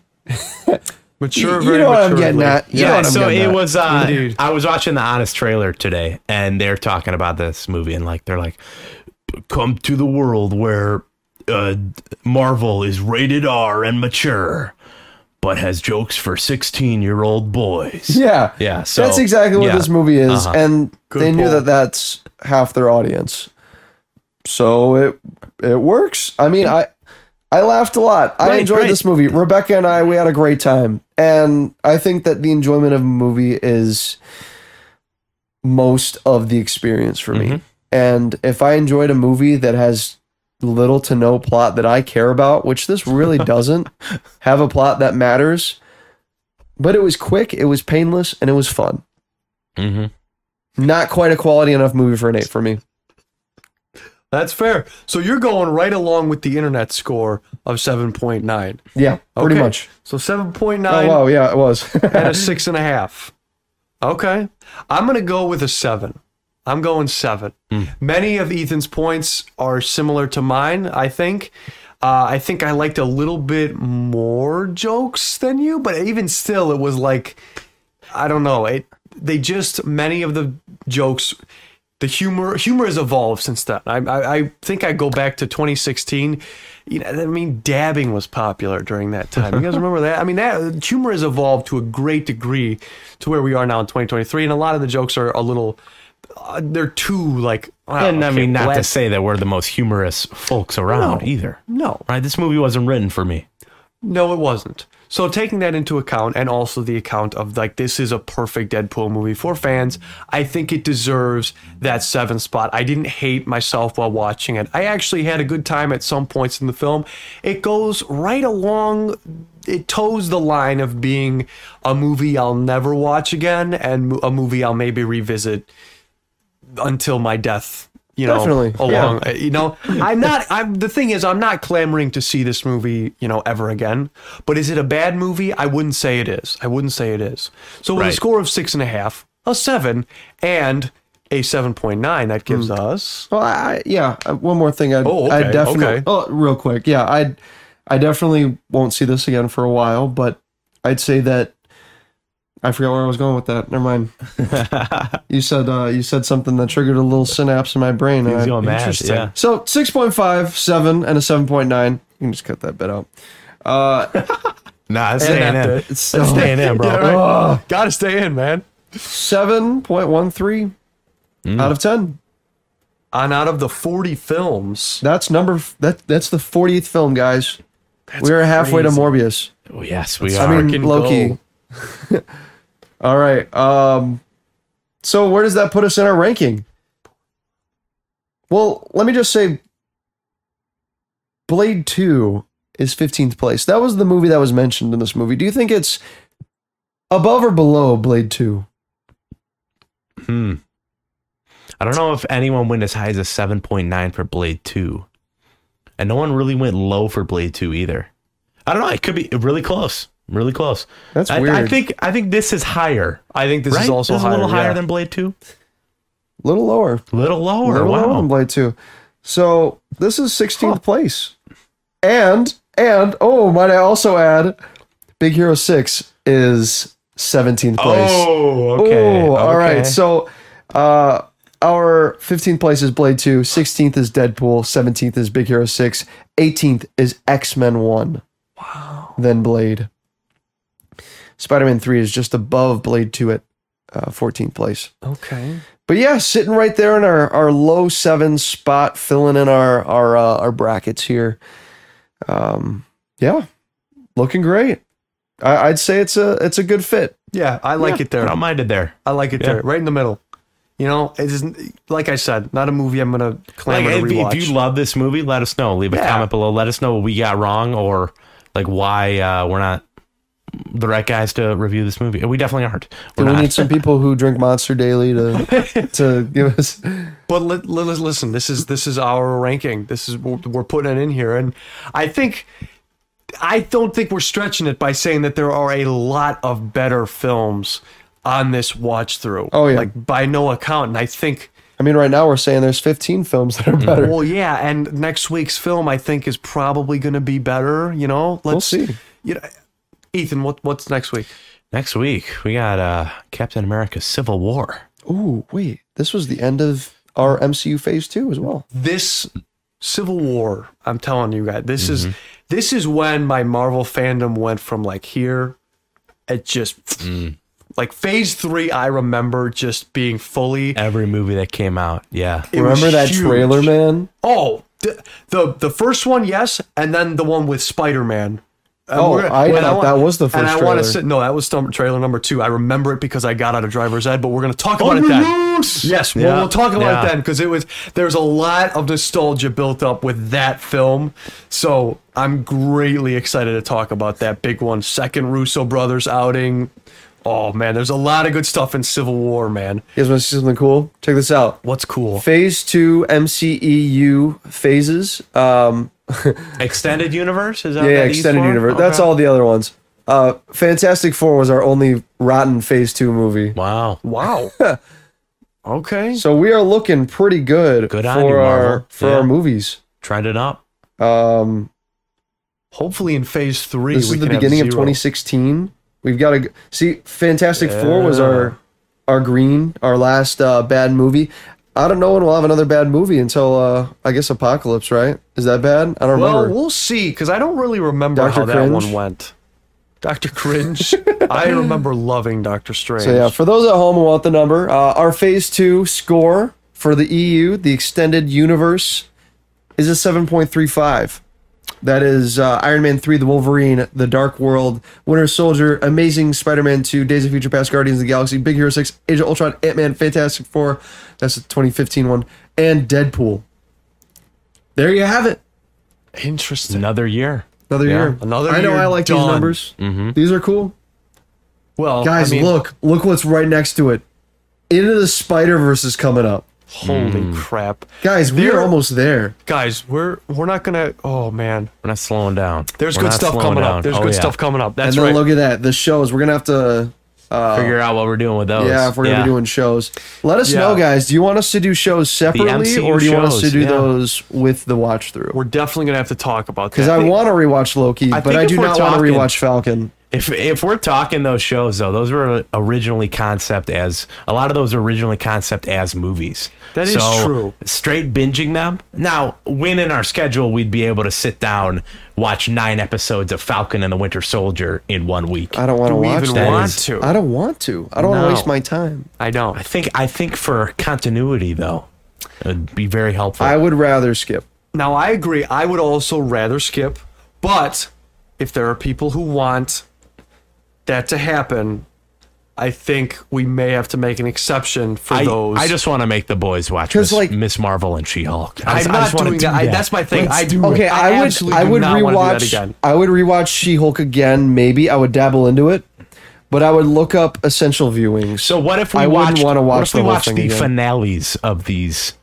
Mature, very you know what I'm getting at. You yeah, know what I'm so it at. was. Uh, Dude. I was watching the Honest Trailer today, and they're talking about this movie, and like they're like, "Come to the world where uh, Marvel is rated R and mature, but has jokes for sixteen-year-old boys." Yeah, yeah. So that's exactly what yeah. this movie is, uh-huh. and Good they boy. knew that that's half their audience, so it it works. I mean, I I laughed a lot. Right, I enjoyed right. this movie. Rebecca and I, we had a great time, and I think that the enjoyment of a movie is most of the experience for me. Mm-hmm. And if I enjoyed a movie that has little to no plot that I care about, which this really doesn't have a plot that matters, but it was quick, it was painless, and it was fun. Mm-hmm. Not quite a quality enough movie for an eight for me. That's fair. So you're going right along with the internet score of seven point nine. Yeah, pretty okay. much. So seven point nine. Oh, wow, yeah, it was. And a six and a half. Okay. I'm going to go with a seven. I'm going seven. Mm. Many of Ethan's points are similar to mine, I think. Uh, I think I liked a little bit more jokes than you, but even still, it was like, I don't know, it... They just, many of the jokes, the humor, humor has evolved since then. I, I, I think I go back to twenty sixteen. You know, I mean, dabbing was popular during that time. You guys remember that? I mean, that humor has evolved to a great degree to where we are now in twenty twenty-three. And a lot of the jokes are a little, uh, they're too like. I and know, I mean, okay, not black. to say that we're the most humorous folks around no, either. No. Right? This movie wasn't written for me. No, it wasn't. So taking that into account, and also the account of like, this is a perfect Deadpool movie for fans, I think it deserves that seven spot. I didn't hate myself while watching it. I actually had a good time at some points in the film. It goes right along, it toes the line of being a movie I'll never watch again and a movie I'll maybe revisit until my death. You know, Definitely. along, yeah. you know, I'm not, I'm, the thing is, I'm not clamoring to see this movie, you know, ever again, but is it a bad movie? I wouldn't say it is. I wouldn't say it is. So with right. a score of six and a half, a seven, and a seven point nine, that gives mm. us. Well, I, yeah. One more thing. I oh, okay, definitely, okay. oh, real quick. Yeah. I, I definitely won't see this again for a while, but I'd say that I forgot where I was going with that. Never mind. You said uh, you said something that triggered a little synapse in my brain. He's going mad. Interesting. Yeah. So six point five, seven, and a seven point nine. You can just cut that bit out. Uh, nah, it's staying in. It's so, staying in, bro. Yeah, right. Oh. Gotta stay in, man. seven point one three mm. out of ten. On out of the forty films. That's number. That That's the fortieth film, guys. That's We're crazy. halfway to Morbius. Oh, yes, we That's are. I mean, Loki. Goal. All right. Um, so where does that put us in our ranking? Well, let me just say Blade Two is fifteenth place. That was the movie that was mentioned in this movie. Do you think it's above or below Blade Two? Hmm. I don't know if anyone went as high as a seven point nine for Blade Two. And no one really went low for Blade Two either. I don't know. It could be really close. Really close. That's weird. I, I think I think this is higher. I think this right? is also this is higher, a little higher yeah. than Blade Two. Little lower. Little lower. Little wow. lower than Blade Two. So this is sixteenth huh. place. And and oh, might I also add, Big Hero Six is seventeenth place. Oh, okay. Oh, all okay. right. So uh, our fifteenth place is Blade Two. sixteenth is Deadpool. seventeenth is Big Hero Six. eighteenth is X-Men One. Wow. Then Blade. Spider-Man three is just above Blade two at uh, fourteenth place. Okay. But yeah, sitting right there in our, our low seven spot, filling in our our uh, our brackets here. Um, yeah, looking great. I, I'd say it's a it's a good fit. Yeah, I like yeah, it there. I don't mind it there. I like it yeah. there, right in the middle. You know, it is, like I said, not a movie I'm going to claim like, to if, rewatch. If you love this movie, let us know. Leave yeah. a comment below. Let us know what we got wrong or like why uh, we're not the right guys to review this movie. We definitely aren't. We're we not. need some people who drink Monster Daily to to give us. But li- li- listen, this is this is our ranking. This is we're putting it in here, and I think I don't think we're stretching it by saying that there are a lot of better films on this watch through. Oh yeah, like by no account. And I think I mean right now we're saying there's fifteen films that are better. Well, yeah, and next week's film I think is probably going to be better. You know, let's we'll see. You know. Ethan, what what's next week? Next week, we got uh, Captain America Civil War. Ooh, wait. This was the end of our M C U Phase two as well. This Civil War, I'm telling you guys, this mm-hmm. is this is when my Marvel fandom went from like here, it just, mm. like Phase three, I remember just being fully. Every movie that came out, yeah. Remember that huge. trailer, man? Oh, the, the the first one, yes, and then the one with Spider-Man. And oh, gonna, I thought I, that was the first and I trailer. Want to sit, no, that was trailer number two. I remember it because I got out of driver's ed, but we're going to talk about oh, it then. Yes, yeah. we'll, we'll talk about yeah. it then because it was there's a lot of nostalgia built up with that film. So I'm greatly excited to talk about that big one. Second Russo Brothers outing. Oh, man, there's a lot of good stuff in Civil War, man. You guys want to see something cool? Check this out. What's cool? Phase two M C E U phases. Um... Extended Universe is that yeah, yeah extended universe okay. That's all the other ones. uh Fantastic Four was our only rotten Phase two movie. Wow wow Okay, so we are looking pretty good, good for, you, our, for yeah. our movies. Tried it up. Um hopefully in Phase three this we is the beginning of twenty sixteen. We've got to see Fantastic yeah. Four was our our green our last uh bad movie. I don't know when we'll have another bad movie until, uh, I guess, Apocalypse, right? Is that bad? I don't well, remember. Well, we'll see, because I don't really remember Doctor how Cringe. that one went. Doctor Cringe. I remember loving Doctor Strange. So, yeah, for those at home who want the number, uh, our Phase two score for the E U, the Extended Universe, is a seven point three five. That is uh, Iron Man three, The Wolverine, The Dark World, Winter Soldier, Amazing Spider-Man two, Days of Future Past, Guardians of the Galaxy, Big Hero six, Age of Ultron, Ant-Man, Fantastic Four, that's the twenty fifteen one, and Deadpool. There you have it. Interesting. Another year. Another yeah. year. Another I know year I like done. these numbers. Mm-hmm. These are cool. Well, guys, I mean, look. Look what's right next to it. Into the Spider-Verse is coming up. Holy mm. crap. Guys, we're They're, almost there. Guys, we're we're not going to... Oh, man. We're not slowing down. There's we're good stuff coming down. up. There's oh, good yeah. stuff coming up. That's right. And then right. look at that. The shows. We're going to have to... Uh, figure out what we're doing with those. Yeah, if we're yeah. going to be doing shows. Let us yeah. know, guys. Do you want us to do shows separately or do you shows, want us to do yeah. those with the watch-through? We're definitely going to have to talk about that. Because I want to rewatch Loki, I but I do not want to rewatch Falcon. If if we're talking those shows, though, those were originally concept as a lot of those were originally concept as movies. That is so true. Straight binging them. Now, when in our schedule, we'd be able to sit down, watch nine episodes of Falcon and the Winter Soldier in one week. I don't want to watch even that. Want to. I don't want to. I don't no. want to waste my time. I don't. I think I think for continuity, though, it would be very helpful. I would rather skip. Now, I agree. I would also rather skip. But if there are people who want that to happen, I think we may have to make an exception for I, those. I just want to make the boys watch Miss like, Marvel and She-Hulk. I, I'm I not doing do that. I, that's my thing. Let's I do. Okay, I, I would. I would rewatch. I would rewatch She-Hulk again. Maybe I would dabble into it, but I would look up essential viewings. So what if we I watched, wouldn't want to watch the, watch the finales of these?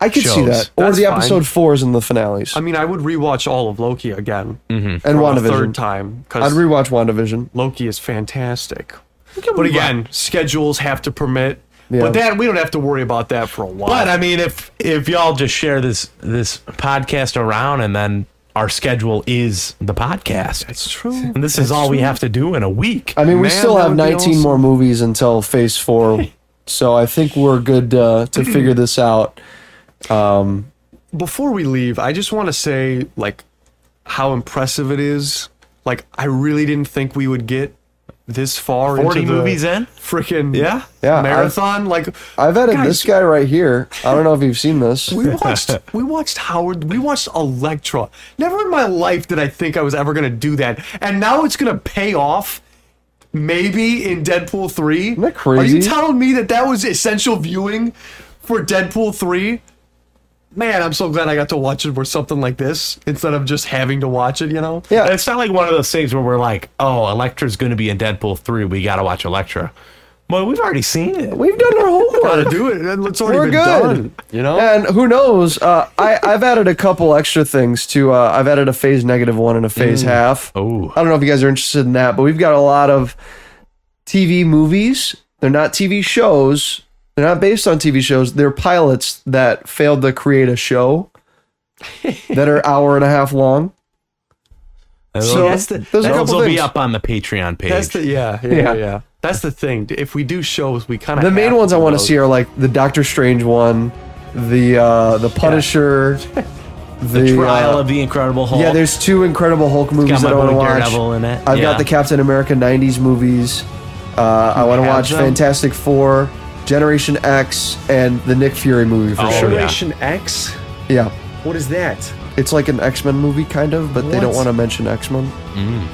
I could shows. see that, or that's the episode fine. fours and the finales. I mean, I would rewatch all of Loki again, mm-hmm. and WandaVision a third time. I'd rewatch WandaVision. Loki is fantastic, but again, schedules have to permit. Yeah. But that we don't have to worry about that for a while. But I mean, if if y'all just share this this podcast around, and then our schedule is the podcast. That's true. And this that's is all true. we have to do in a week. I mean, Man, we still have nineteen awesome. more movies until Phase Four, so I think we're good uh, to figure this out. Um, before we leave, I just want to say, like, how impressive it is. Like, I really didn't think we would get this far into the movies in freaking yeah, yeah, marathon. I've, like, I've edited guys, this guy right here. I don't know if you've seen this. We watched, we watched Howard. We watched Elektra. Never in my life did I think I was ever gonna do that, and now it's gonna pay off. Maybe in Deadpool three. Isn't that crazy? Are you telling me that that was essential viewing for Deadpool three? Man, I'm so glad I got to watch it for something like this instead of just having to watch it, you know? Yeah. It's not like one of those things where we're like, oh, Elektra's going to be in Deadpool three. We got to watch Elektra. Well, we've already seen it. We've done our homework. Got to do it. It's already we're been good. done. You know? And who knows? Uh, I, I've added a couple extra things to. Uh, I've added a phase negative one and a phase mm. half. Oh. I don't know if you guys are interested in that, but we've got a lot of T V movies. They're not T V shows. They're not based on T V shows. They're pilots that failed to create a show that are hour and a half long. So that's the, those that will be up on the Patreon page. That's the, yeah, yeah, yeah, yeah. That's the thing. If we do shows, we kind of the main ones I want to see are like the Doctor Strange one, the uh, the Punisher, yeah. the, the Trial uh, of the Incredible Hulk. Yeah, there's two Incredible Hulk movies that I want to watch. In it. I've yeah. got the Captain America nineties movies. Uh, I want to watch them? Fantastic Four. Generation X and the Nick Fury movie for oh, sure. Generation yeah. X? Yeah. What is that? It's like an X-Men movie, kind of, but what? they don't want to mention X-Men. Mm.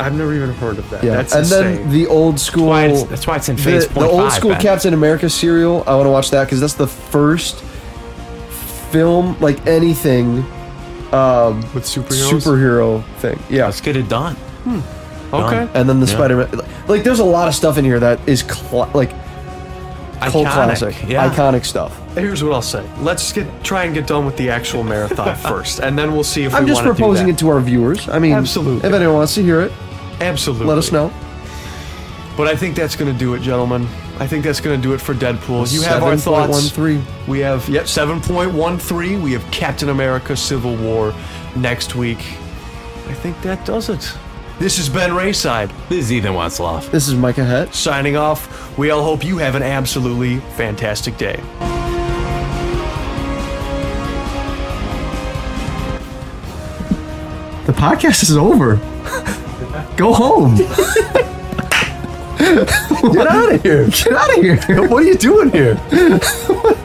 I've never even heard of that. Yeah. That's and insane. Then the old school... That's why it's, that's why it's in Phase the, the old school ben. Captain America serial, I want to watch that, because that's the first film, like anything... Um, with superheroes? Superhero thing. Yeah. Let's get it done. Hmm. Okay. Done. And then the yeah. Spider-Man... Like, there's a lot of stuff in here that is... Cl- like. Cold iconic, classic, yeah. iconic stuff. Here's what I'll say. Let's get try and get done with the actual marathon first, and then we'll see if I'm we want to do that. I'm just proposing it to our viewers. I mean, absolutely. If anyone wants to hear it, absolutely, let us know. But I think that's going to do it, gentlemen. I think that's going to do it for Deadpool. You have our thoughts. seven point one three We have yep seven point one three We have Captain America: Civil War next week. I think that does it. This is Ben Rayside. This is Ethan Westlove. This is Micah Head. Signing off. We all hope you have an absolutely fantastic day. The podcast is over. Go home. Get out of here. Get out of here. What are you doing here?